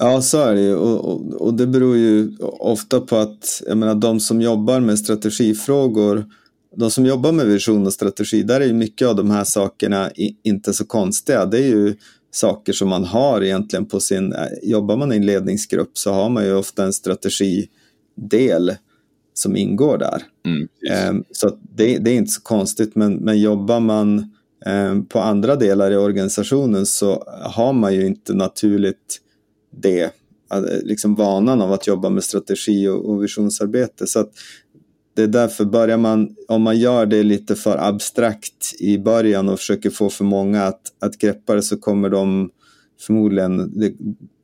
Ja, så är det ju, och, och, och det beror ju ofta på att, jag menar, de som jobbar med strategifrågor, de som jobbar med vision och strategi, där är ju mycket av de här sakerna i, inte så konstiga. Det är ju saker som man har egentligen på sin, jobbar man i en ledningsgrupp så har man ju ofta en strategidel som ingår där. Mm, ehm, så det, det är inte så konstigt, men, men jobbar man eh, på andra delar i organisationen så har man ju inte naturligt det, liksom vanan av att jobba med strategi och, och visionsarbete. Så att det är därför, börjar man, om man gör det lite för abstrakt i början och försöker få för många att, att greppa det, så kommer de förmodligen, det,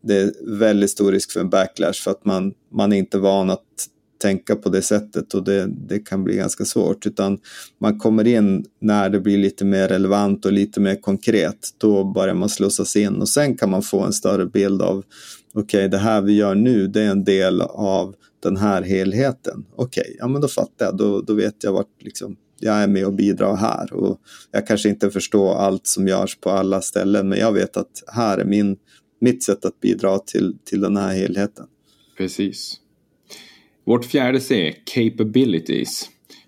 det är väldigt stor risk för en backlash, för att man, man är inte van att tänka på det sättet, och det, det kan bli ganska svårt. Utan man kommer in när det blir lite mer relevant och lite mer konkret, då börjar man slussas in, och sen kan man få en större bild av okej, okay, det här vi gör nu, det är en del av den här helheten. Okej, okay, ja men då fattar jag, då, då vet jag vart liksom, jag är med och bidrar här, och jag kanske inte förstår allt som görs på alla ställen, men jag vet att här är min, mitt sätt att bidra till, till den här helheten. Precis. Vårt fjärde C, capabilities,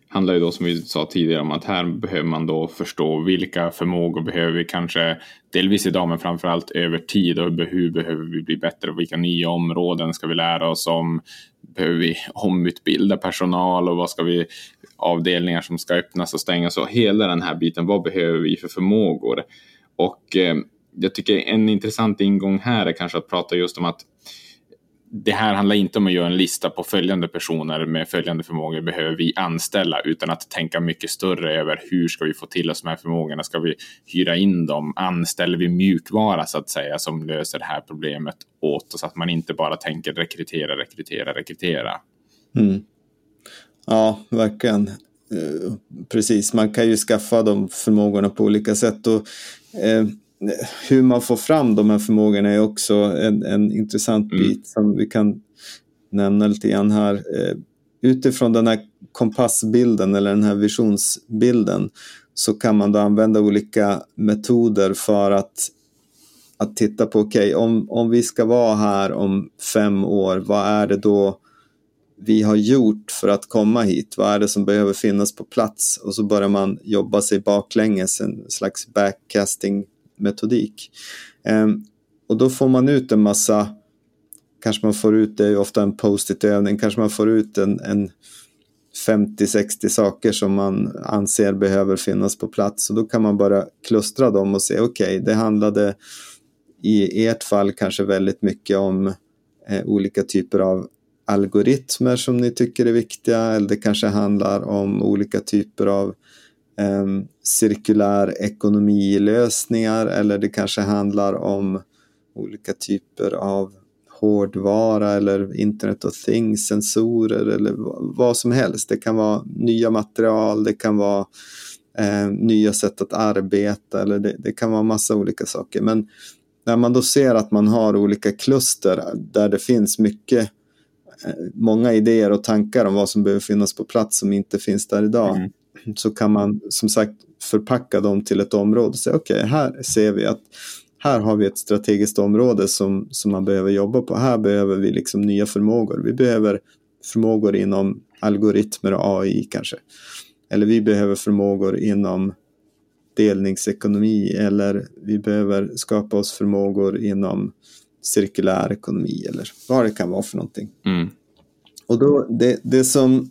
handlar ju då som vi sa tidigare om att här behöver man då förstå vilka förmågor behöver vi kanske delvis idag, men framförallt över tid, och hur behöver vi bli bättre, och vilka nya områden ska vi lära oss om, behöver vi omutbilda personal, och vad ska vi, avdelningar som ska öppnas och stängas, och hela den här biten, vad behöver vi för förmågor. Och eh, jag tycker en intressant ingång här är kanske att prata just om att det här handlar inte om att göra en lista på följande personer med följande förmågor behöver vi anställa, utan att tänka mycket större över hur ska vi få till oss de här förmågorna, ska vi hyra in dem, anställer vi mjukvara så att säga som löser det här problemet åt oss, att man inte bara tänker rekrytera, rekrytera, rekrytera. Mm. Ja, verkligen. Precis, man kan ju skaffa de förmågorna på olika sätt, och eh... hur man får fram de här förmågorna är också en, en intressant bit mm. som vi kan nämna lite grann här. Utifrån den här kompassbilden eller den här visionsbilden så kan man då använda olika metoder för att, att titta på okej, okay, om, om vi ska vara här om fem år, vad är det då vi har gjort för att komma hit, vad är det som behöver finnas på plats, och så börjar man jobba sig baklänges, en slags backcasting metodik. Eh, och då får man ut en massa kanske man får ut, det är ju ofta en post-it-övning, kanske man får ut en, en femtio sextio saker som man anser behöver finnas på plats, och då kan man bara klustra dem och se, okej, okay, det handlade i ert fall kanske väldigt mycket om eh, olika typer av algoritmer som ni tycker är viktiga, eller det kanske handlar om olika typer av eh, cirkulär ekonomilösningar, eller det kanske handlar om olika typer av hårdvara eller internet of things, sensorer eller vad som helst. Det kan vara nya material, det kan vara eh, nya sätt att arbeta, eller det, det kan vara massa olika saker. Men när man då ser att man har olika kluster där det finns mycket, eh, många idéer och tankar om vad som behöver finnas på plats som inte finns där idag, mm. så kan man som sagt förpacka dem till ett område och säga okej, okay, här ser vi att här har vi ett strategiskt område som, som man behöver jobba på. Här behöver vi liksom nya förmågor. Vi behöver förmågor inom algoritmer och A I kanske. Eller vi behöver förmågor inom delningsekonomi. Eller vi behöver skapa oss förmågor inom cirkulär ekonomi. Eller vad det kan vara för någonting. Mm. Och då, det, det, som,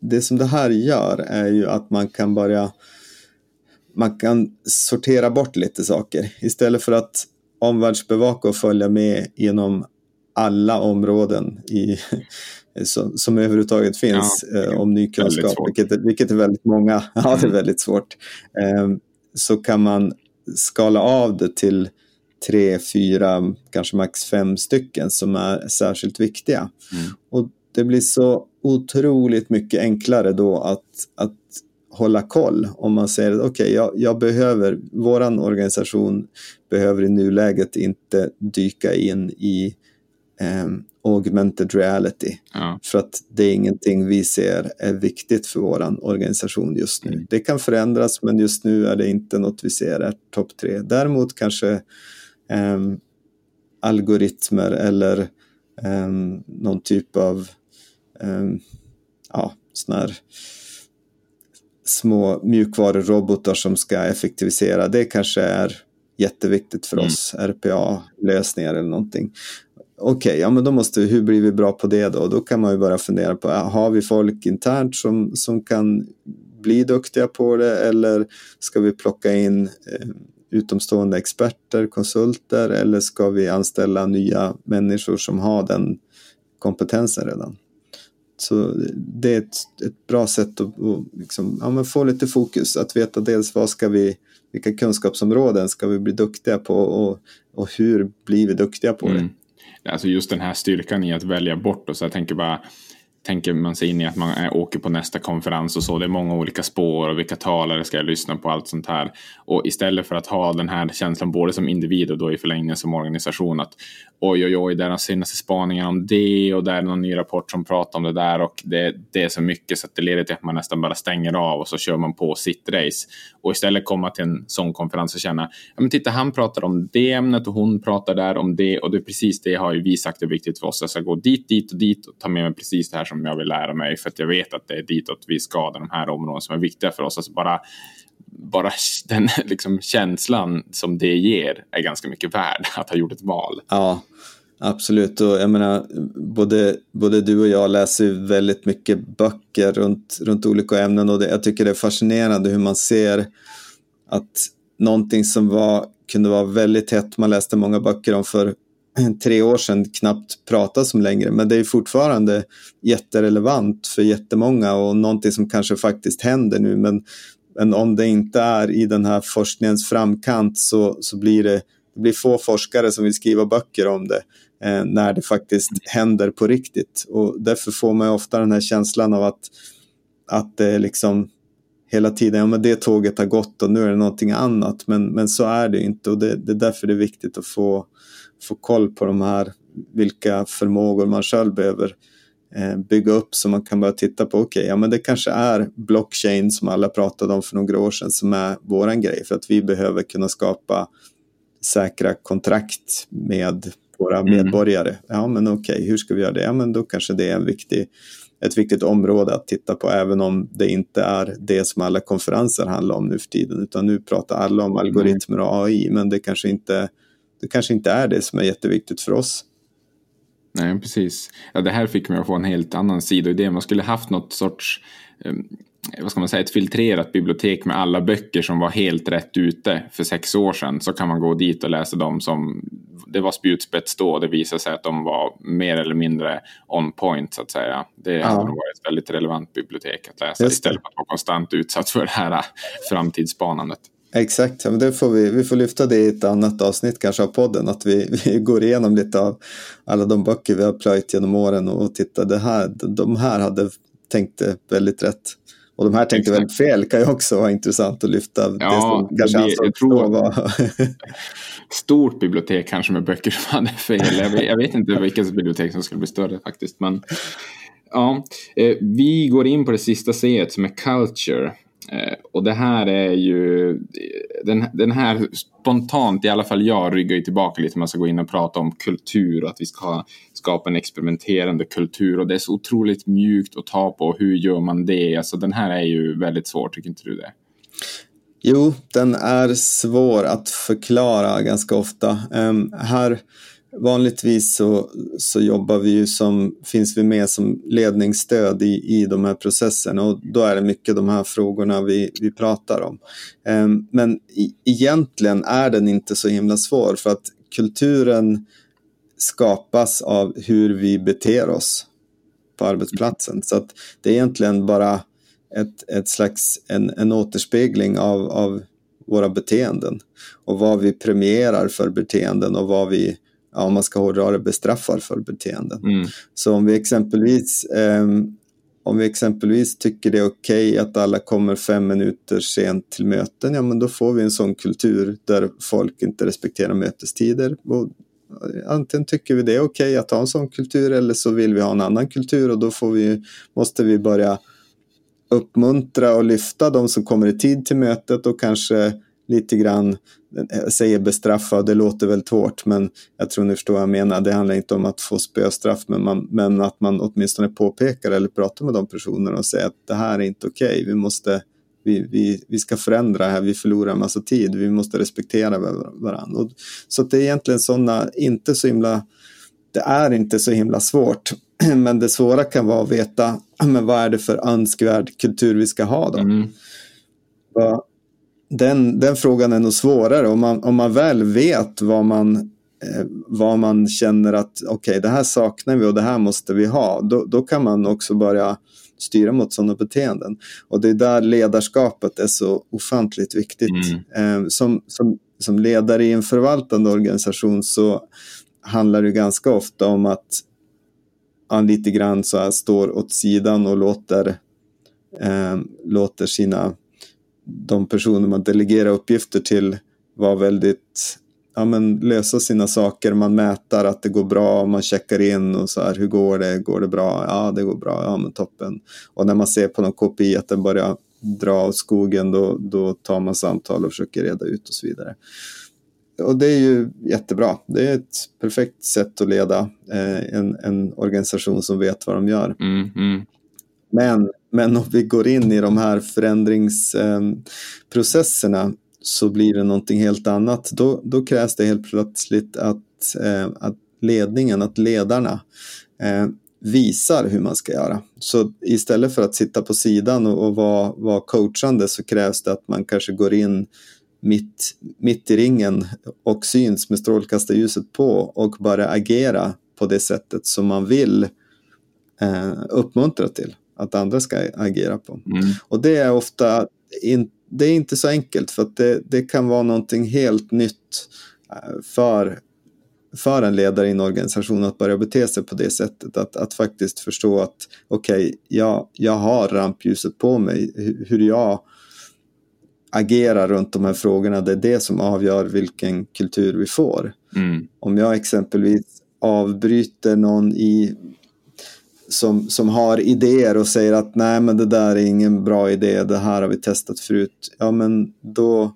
det som det här gör är ju att man kan börja... Man kan sortera bort lite saker. Istället för att omvärldsbevaka och följa med genom alla områden i, som, som överhuvudtaget finns ja, eh, om ny kunskap. Vilket, vilket är väldigt många. Ja, det är väldigt svårt. Eh, så kan man skala av det till tre, fyra, kanske max fem stycken som är särskilt viktiga. Mm. Och det blir så otroligt mycket enklare då att... att hålla koll om man säger okej, okay, jag, jag behöver, våran organisation behöver i nuläget inte dyka in i eh, augmented reality ja. För att det är ingenting vi ser är viktigt för våran organisation just nu. Mm. Det kan förändras, men just nu är det inte något vi ser är topp tre. Däremot kanske eh, algoritmer eller eh, någon typ av eh, ja, sån här små mjukvarurobotar som ska effektivisera. Det kanske är jätteviktigt för mm. oss. R P A-lösningar eller någonting. Okej, okay, ja men då måste vi, hur blir vi bra på det då? Då kan man ju bara fundera på, har vi folk internt som, som kan bli duktiga på det? Eller ska vi plocka in eh, utomstående experter, konsulter? Eller ska vi anställa nya människor som har den kompetensen redan? Så det är ett, ett bra sätt att och liksom, ja, men få lite fokus. Att veta dels vad ska vi, vilka kunskapsområden ska vi bli duktiga på och, och hur blir vi duktiga på det? Mm. Alltså just den här styrkan i att välja bort. Och så jag tänker bara, tänker man sig in i att man åker på nästa konferens och så. Det är många olika spår och vilka talare ska jag lyssna på, allt sånt här. Och istället för att ha den här känslan både som individ och då i förlängningen som organisation att oj oj oj, där är senaste spaningar om det och där är någon ny rapport som pratar om det där och det, det är så mycket så att det leder till att man nästan bara stänger av och så kör man på sitt race. Och istället komma till en sån konferens och känna, ja men titta han pratar om det ämnet och hon pratar där om det och det är precis det har ju vi sagt är viktigt för oss. Jag ska gå dit, dit och dit och ta med mig precis det här som om jag vill lära mig för att jag vet att det är ditåt vi ska de här områden som är viktiga för oss. Alltså bara, bara den liksom känslan som det ger är ganska mycket värd att ha gjort ett val. Ja, absolut. Och jag menar, både, både du och jag läser väldigt mycket böcker runt, runt olika ämnen och det, jag tycker det är fascinerande hur man ser att någonting som var, kunde vara väldigt hett, man läste många böcker om för tre år sedan knappt pratas om längre, men det är fortfarande jätterelevant för jättemånga och någonting som kanske faktiskt händer nu, men, men om det inte är i den här forskningens framkant så, så blir det, det blir få forskare som vill skriva böcker om det eh, när det faktiskt händer på riktigt, och därför får man ofta den här känslan av att att det eh, liksom hela tiden, ja men det tåget har gått och nu är det någonting annat, men, men så är det inte, och det, det är därför det är viktigt att få få koll på de här, vilka förmågor man själv behöver eh, bygga upp, så man kan börja titta på okej, okay, ja men det kanske är blockchain som alla pratade om för några år sedan som är våran grej, för att vi behöver kunna skapa säkra kontrakt med våra mm. medborgare. Ja men okej, okay, hur ska vi göra det? Ja men då kanske det är en viktig, ett viktigt område att titta på, även om det inte är det som alla konferenser handlar om nu för tiden, utan nu pratar alla om algoritmer och A I, men det kanske inte Det kanske inte är det som är jätteviktigt för oss. Nej, precis. Ja, det här fick mig att få en helt annan sidoidé. Man skulle haft något sorts, eh, vad ska man säga, ett filtrerat bibliotek med alla böcker som var helt rätt ute för sex år sedan. Så kan man gå dit och läsa dem som, det var spjutspets då, och det visade sig att de var mer eller mindre on point, så att säga. Det hade nog varit ett väldigt relevant bibliotek att läsa istället för att vara konstant utsatt för det här framtidsspanandet. Exakt, men det får vi, vi får lyfta det i ett annat avsnitt kanske av podden, att vi, vi går igenom lite av alla de böcker vi har plöjt genom åren och titta, det här, de här hade tänkt väldigt rätt och de här tänkte Exakt. väldigt fel, kan ju också vara intressant att lyfta. Ja, det som det, jag tror stort bibliotek kanske med böcker som hade fel, jag vet, jag vet inte vilket bibliotek som skulle bli större faktiskt, men ja, vi går in på det sista C som är culture. Och det här är ju den, den här spontant, i alla fall jag ryggar ju tillbaka lite. Man ska gå in och prata om kultur och att vi ska skapa en experimenterande kultur, och det är så otroligt mjukt att ta på. Hur gör man det? Alltså den här är ju väldigt svår, tycker inte du det? Jo, den är svår att förklara ganska ofta. um, Här vanligtvis så, så jobbar vi ju som, finns vi med som ledningsstöd i, i de här processerna, och då är det mycket de här frågorna vi, vi pratar om. Um, men i, egentligen är den inte så himla svår, för att kulturen skapas av hur vi beter oss på arbetsplatsen. Så att det är egentligen bara ett, ett slags, en, en återspegling av, av våra beteenden och vad vi premierar för beteenden och vad vi, ja, om man ska hårdra det, bestraffar för beteenden. Mm. Så om vi exempelvis eh, om vi exempelvis tycker det är okej att alla kommer fem minuter sent till möten, ja men då får vi en sån kultur där folk inte respekterar mötestider. Och antingen tycker vi det är okej att ha en sån kultur, eller så vill vi ha en annan kultur, och då får vi, måste vi börja uppmuntra och lyfta de som kommer i tid till mötet och kanske lite grann säger bestraffa. Det låter väl hårt, men jag tror ni förstår vad jag menar. Det handlar inte om att få spöstraff, men, man, men att man åtminstone påpekar eller pratar med de personerna och säger att det här är inte okej. Vi måste, vi, vi, vi ska förändra här, vi förlorar en massa tid, vi måste respektera varandra. Och, så att det är egentligen sådana, inte så himla, det är inte så himla svårt, men det svåra kan vara att veta, men vad är det för önskvärd kultur vi ska ha då? Mm. Vad Den, den frågan är nog svårare. Om man, om man väl vet vad man, eh, vad man känner att okej, det här saknar vi och det här måste vi ha, då, då kan man också börja styra mot sådana beteenden. Och det är där ledarskapet är så ofantligt viktigt. Mm. Eh, som, som, som ledare i en förvaltande organisation så handlar det ganska ofta om att han lite grann så här står åt sidan och låter, eh, låter sina de personer man delegerar uppgifter till var väldigt, ja men, lösa sina saker. Man mäter att det går bra, man checkar in och så här, hur går det? Går det bra? Ja, det går bra. Ja, men toppen. Och när man ser på någon K P I att den börjar dra åt skogen, då, då tar man samtal och försöker reda ut och så vidare. Och det är ju jättebra. Det är ett perfekt sätt att leda eh, en, en organisation som vet vad de gör. Mm, mm. Men Men om vi går in i de här förändringsprocesserna eh, så blir det någonting helt annat. Då, då krävs det helt plötsligt att, eh, att ledningen, att ledarna eh, visar hur man ska göra. Så istället för att sitta på sidan och, och vara, vara coachande, så krävs det att man kanske går in mitt, mitt i ringen och syns med strålkastarljuset på och börjar agera på det sättet som man vill eh, uppmuntra till att andra ska agera på. Mm. Och det är ofta in, det är inte så enkelt, för att det, det kan vara någonting helt nytt för, för en ledare i en organisation att börja bete sig på det sättet, att, att faktiskt förstå att okej, okay, jag, jag har rampljuset på mig, hur jag agerar runt de här frågorna, det är det som avgör vilken kultur vi får. Mm. Om jag exempelvis avbryter någon i Som, som har idéer och säger att nej, men det där är ingen bra idé, det här har vi testat förut, ja men då,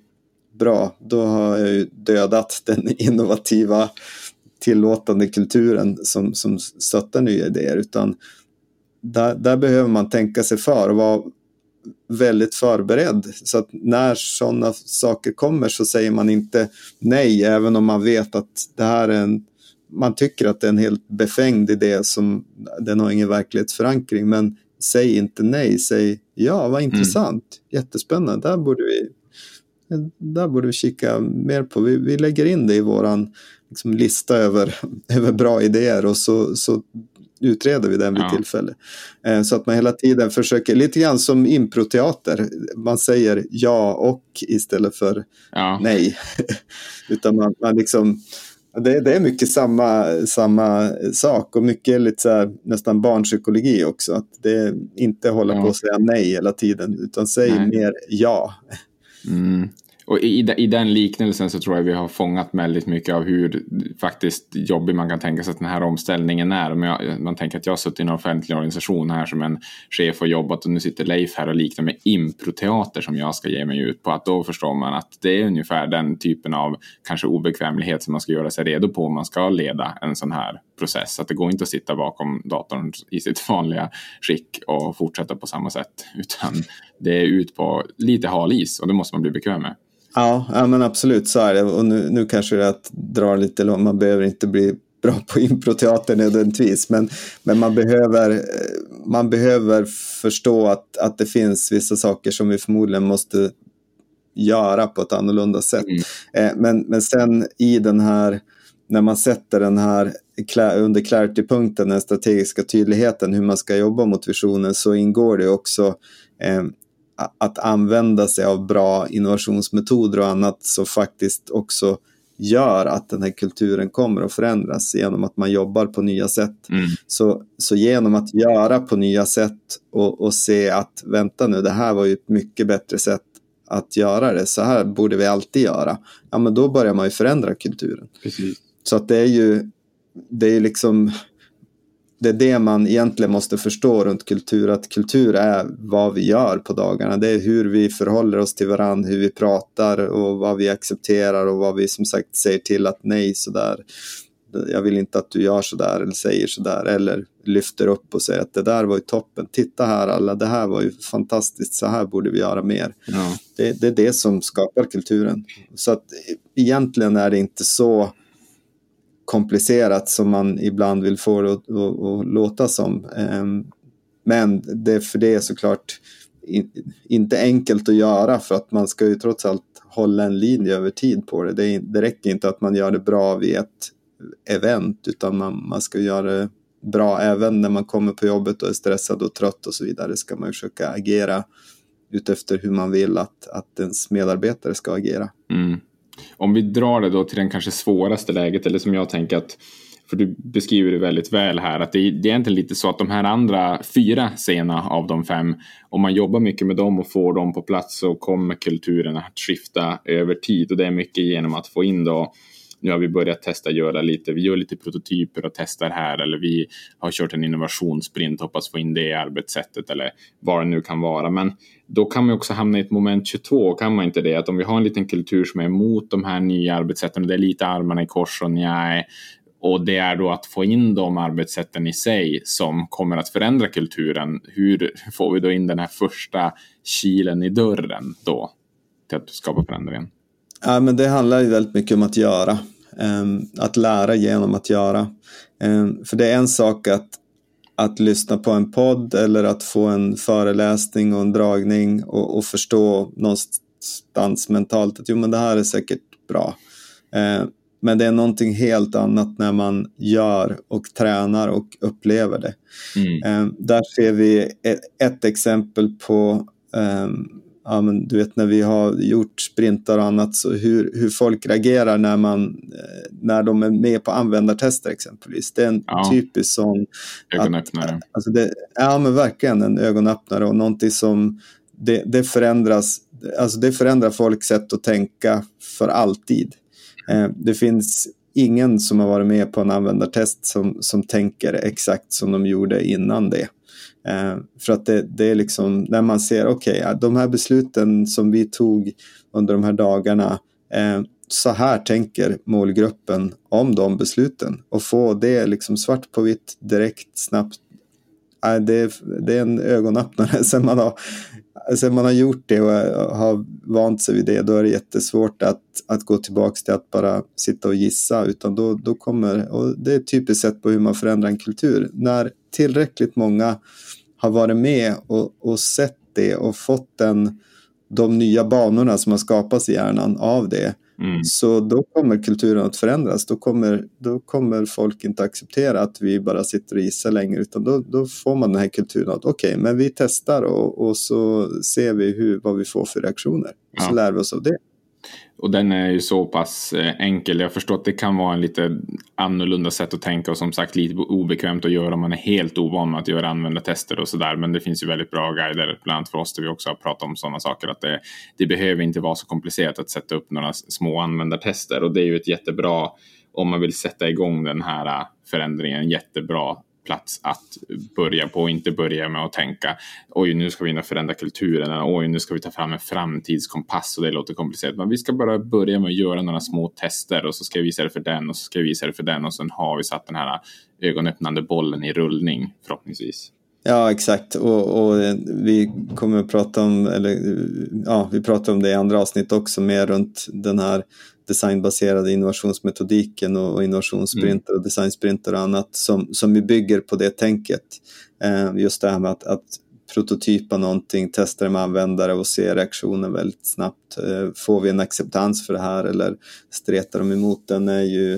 bra, då har jag ju dödat den innovativa tillåtande kulturen som, som stöttar nya idéer, utan där, där behöver man tänka sig för och vara väldigt förberedd, så att när sådana saker kommer så säger man inte nej, även om man vet att det här är en man tycker att det är en helt befängd idé som den har ingen verklighetsförankring, men säg inte nej, säg ja, vad intressant, mm. jättespännande, där borde vi där borde vi kika mer på, vi, vi lägger in det i våran liksom, lista över, över bra idéer, och så, så utreder vi den vid ja. tillfälle, eh, så att man hela tiden försöker, lite grann som improteater, man säger ja och istället för ja. nej utan man, man liksom Det, det är mycket samma, samma sak, och mycket lite så här, nästan barnpsykologi också, att det inte hålla ja. på att säga nej hela tiden, utan säg nej. mer ja. Mm. Och i, i den liknelsen så tror jag vi har fångat väldigt mycket av hur faktiskt jobbig man kan tänka sig att den här omställningen är. Men jag, man tänker att jag har suttit i en offentlig organisation här som en chef och jobbat, och nu sitter Leif här och liknar med improteater som jag ska ge mig ut på. Att då förstår man att det är ungefär den typen av kanske obekvämlighet som man ska göra sig redo på om man ska leda en sån här process. Att det går inte att sitta bakom datorn i sitt vanliga skick och fortsätta på samma sätt, utan det är ut på lite hal is, och det måste man bli bekväm med. Ja, ja, men absolut, så är det. Och nu, nu kanske det är att dra lite långt. Man behöver inte bli bra på improteater nödvändigtvis. Men, men man, behöver, man behöver förstå att, att det finns vissa saker som vi förmodligen måste göra på ett annorlunda sätt. Mm. Eh, men, men sen i den här, när man sätter den här under clarity-punkten, den strategiska tydligheten, hur man ska jobba mot visionen, så ingår det också... Eh, att använda sig av bra innovationsmetoder och annat som faktiskt också gör att den här kulturen kommer att förändras genom att man jobbar på nya sätt. Mm. Så, så genom att göra på nya sätt och, och se att vänta nu, det här var ju ett mycket bättre sätt att göra det. Så här borde vi alltid göra. Ja, men då börjar man ju förändra kulturen. Precis. Så att det är ju det är liksom... Det är det man egentligen måste förstå runt kultur, att kultur är vad vi gör på dagarna. Det är hur vi förhåller oss till varandra, hur vi pratar och vad vi accepterar och vad vi som sagt säger till att nej, sådär. Jag vill inte att du gör sådär eller säger sådär, eller lyfter upp och säger att det där var ju toppen. Titta här alla, det här var ju fantastiskt, så här borde vi göra mer. Ja. Det, det är det som skapar kulturen. Så att egentligen är det inte så... komplicerat som man ibland vill få det att låta som. Men det är för det är såklart inte enkelt att göra, för att man ska ju trots allt hålla en linje över tid på det. Det, är, det räcker inte att man gör det bra vid ett event, utan man, man ska göra det bra även när man kommer på jobbet och är stressad och trött och så vidare. Ska man försöka agera utefter hur man vill att, att ens medarbetare ska agera. Mm. Om vi drar det då till den kanske svåraste läget, eller som jag tänker att, för du beskriver det väldigt väl här, att det är, det är egentligen lite så att de här andra fyra sena av de fem, om man jobbar mycket med dem och får dem på plats, så kommer kulturen att skifta över tid. Och det är mycket genom att få in då, nu har vi börjat testa göra lite, vi gör lite prototyper och testar här, eller vi har kört en innovationssprint, hoppas få in det i arbetssättet eller vad det nu kan vara. Men då kan man också hamna i ett moment tjugotvå, kan man inte det? Att om vi har en liten kultur som är emot de här nya arbetssätten, och det är lite armarna i kors och nej, och det är då att få in de arbetssätten i sig som kommer att förändra kulturen. Hur får vi då in den här första kilen i dörren då till att skapa förändringen? Ja, men det handlar ju väldigt mycket om att göra. Att lära genom att göra. För det är en sak att, att lyssna på en podd eller att få en föreläsning och en dragning och, och förstå någonstans mentalt att jo, men det här är säkert bra. Men det är någonting helt annat när man gör och tränar och upplever det. Mm. Där ser vi ett exempel på... Ja, men du vet, när vi har gjort sprintar och annat, så hur, hur folk reagerar när, man, när de är med på användartester exempelvis. Det är en ja. typisk sån... Ögonöppnare. Att, alltså det, ja, men verkligen en ögonöppnare och någonting som... Det, det förändras, alltså det förändrar folks sätt att tänka för alltid. Eh, det finns ingen som har varit med på en användartest som, som tänker exakt som de gjorde innan det. Eh, för att det, det är liksom när man ser okej, okay, de här besluten som vi tog under de här dagarna, eh, så här tänker målgruppen om de besluten, och få det liksom svart på vitt direkt snabbt. eh, det, det är en ögonöppnare. Sen man har sen man har gjort det och har vant sig vid det, då är det jättesvårt att, att gå tillbaka till att bara sitta och gissa, utan då, då kommer, och det är typiskt sett på hur man förändrar en kultur, när tillräckligt många har varit med och, och sett det och fått den, de nya banorna som har skapats i hjärnan av det. Mm. Så då kommer kulturen att förändras. Då kommer, då kommer folk inte acceptera att vi bara sitter och gissar längre, utan då, då får man den här kulturen att okej, okay, men vi testar och, och så ser vi hur, vad vi får för reaktioner. Ja. Så lär vi oss av det. Och den är ju så pass enkel. Jag förstår att det kan vara en lite annorlunda sätt att tänka och som sagt lite obekvämt att göra om man är helt ovan med att göra användartester och sådär. Men det finns ju väldigt bra guider, bland annat för oss där vi också har pratat om sådana saker. Att det, det behöver inte vara så komplicerat att sätta upp några små användartester. Och det är ju ett jättebra, om man vill sätta igång den här förändringen, jättebra plats att börja på och inte börja med att tänka oj nu ska vi in förändra kulturen eller oj nu ska vi ta fram en framtidskompass och det låter komplicerat, men vi ska bara börja med att göra några små tester och så ska jag visa det för den och så ska jag visa det för den och sen har vi satt den här ögonöppnande bollen i rullning förhoppningsvis. Ja, exakt. Och, och vi kommer att prata om, eller ja, vi pratar om det i andra avsnitt också, mer runt den här designbaserade innovationsmetodiken och innovationssprinter och designsprinter och annat som, som vi bygger på det tänket. Eh, just det här med att, att prototypa någonting, testa det med användare och se reaktionen väldigt snabbt. Eh, får vi en acceptans för det här eller stretar de emot den? Är ju,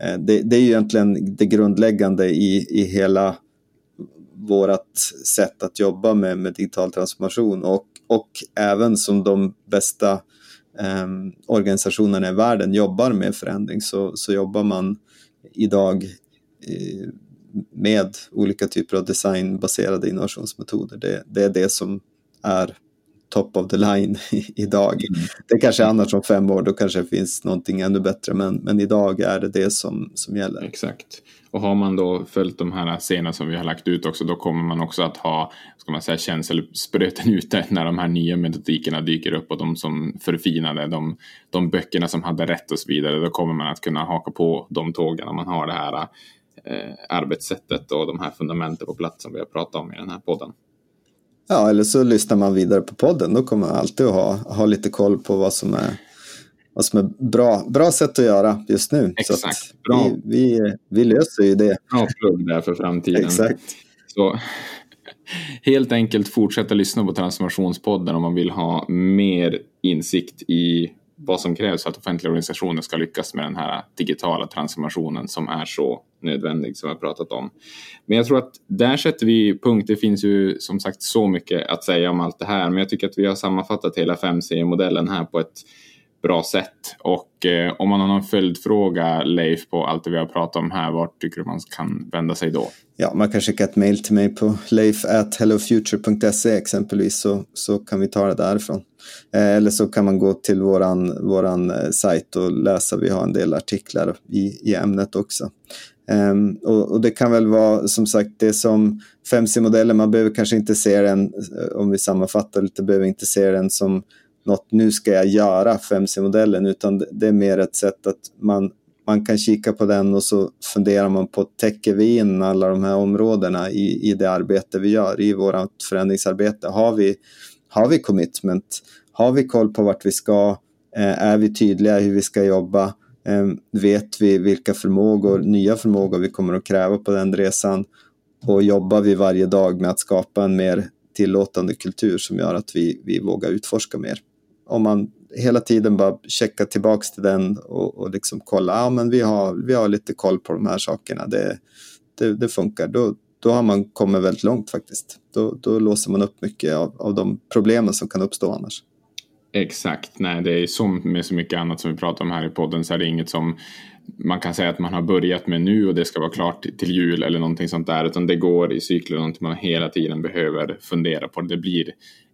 eh, det, det är ju egentligen det grundläggande i, i hela vårt sätt att jobba med, med digital transformation och, och även som de bästa Eh, organisationerna i världen jobbar med förändring, så, så jobbar man idag eh, med olika typer av designbaserade innovationsmetoder. Det, det är det som är top of the line i, idag. Det kanske är annars om fem år, då kanske det finns någonting ännu bättre, men, men idag är det det som, som gäller. Exakt. Och har man då följt de här scenerna som vi har lagt ut också, då kommer man också att ha, ska man säga, känselspröten ute när de här nya metodikerna dyker upp och de som förfinade, de, de böckerna som hade rätt och så vidare, då kommer man att kunna haka på de tågen när man har det här eh, arbetssättet och de här fundamenten på plats som vi har pratat om i den här podden. Ja, eller så lyssnar man vidare på podden, då kommer man alltid att ha, ha lite koll på vad som är vad som är bra, bra sätt att göra just nu. Exakt. Så att bra. Vi, vi, vi löser ju det. Bra plugg där för framtiden. Exakt. Så helt enkelt fortsätta lyssna på Transformationspodden om man vill ha mer insikt i vad som krävs för att offentliga organisationer ska lyckas med den här digitala transformationen som är så nödvändig som jag pratat om. Men jag tror att där sätter vi punkt. Det finns ju som sagt så mycket att säga om allt det här, men jag tycker att vi har sammanfattat hela fem C-modellen här på ett bra sätt. Och eh, om man har någon följdfråga, Leif, på allt det vi har pratat om här, vart tycker du man kan vända sig då? Ja, man kan skicka ett mejl till mig på leif at hellofuture punkt se exempelvis, så, så kan vi ta det därifrån. Eh, eller så kan man gå till våran, våran eh, sajt och läsa. Vi har en del artiklar i, i ämnet också. Um, och, och det kan väl vara som sagt det som fem C-modellen, man behöver kanske inte se den, om vi sammanfattar lite, behöver inte se den som något nu ska jag göra fem C-modellen, utan det är mer ett sätt att man, man kan kika på den och så funderar man på, täcker vi in alla de här områdena i, i det arbete vi gör, i vårt förändringsarbete, har vi, har vi commitment, har vi koll på vart vi ska, eh, är vi tydliga hur vi ska jobba, vet vi vilka förmågor, nya förmågor vi kommer att kräva på den resan, och jobbar vi varje dag med att skapa en mer tillåtande kultur som gör att vi, vi vågar utforska mer. Om man hela tiden bara checkar tillbaks till den och, och liksom kolla, ja men vi har, vi har lite koll på de här sakerna, det, det, det funkar, då, då har man kommit väldigt långt faktiskt. Då, då låser man upp mycket av, av de problemen som kan uppstå annars. Exakt, nej det är som med så mycket annat som vi pratar om här i podden, så är det inget som man kan säga att man har börjat med nu och det ska vara klart till jul eller någonting sånt där, utan det går i cykler, något man hela tiden behöver fundera på. Det blir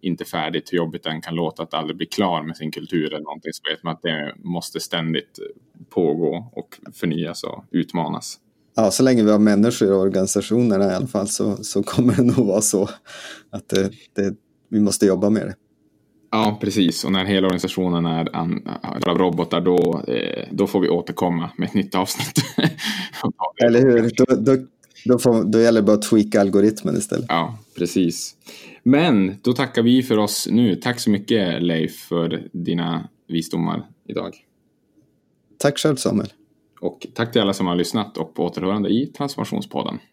inte färdigt, hur jobbigt den kan låta att aldrig bli klar med sin kultur eller någonting, så vet man att det måste ständigt pågå och förnyas och utmanas. Ja, så länge vi har människor i organisationerna i alla fall, så, så kommer det nog vara så att det, det, vi måste jobba med det. Ja, precis. Och när hela organisationen är an- av robotar, då, eh, då får vi återkomma med ett nytt avsnitt. Eller hur? Då, då, Då, får, då gäller det bara att tweaka algoritmen istället. Ja, precis. Men då tackar vi för oss nu. Tack så mycket, Leif, för dina visdomar idag. Tack själv, Samuel. Och tack till alla som har lyssnat och på återhörande i Transformationspodden.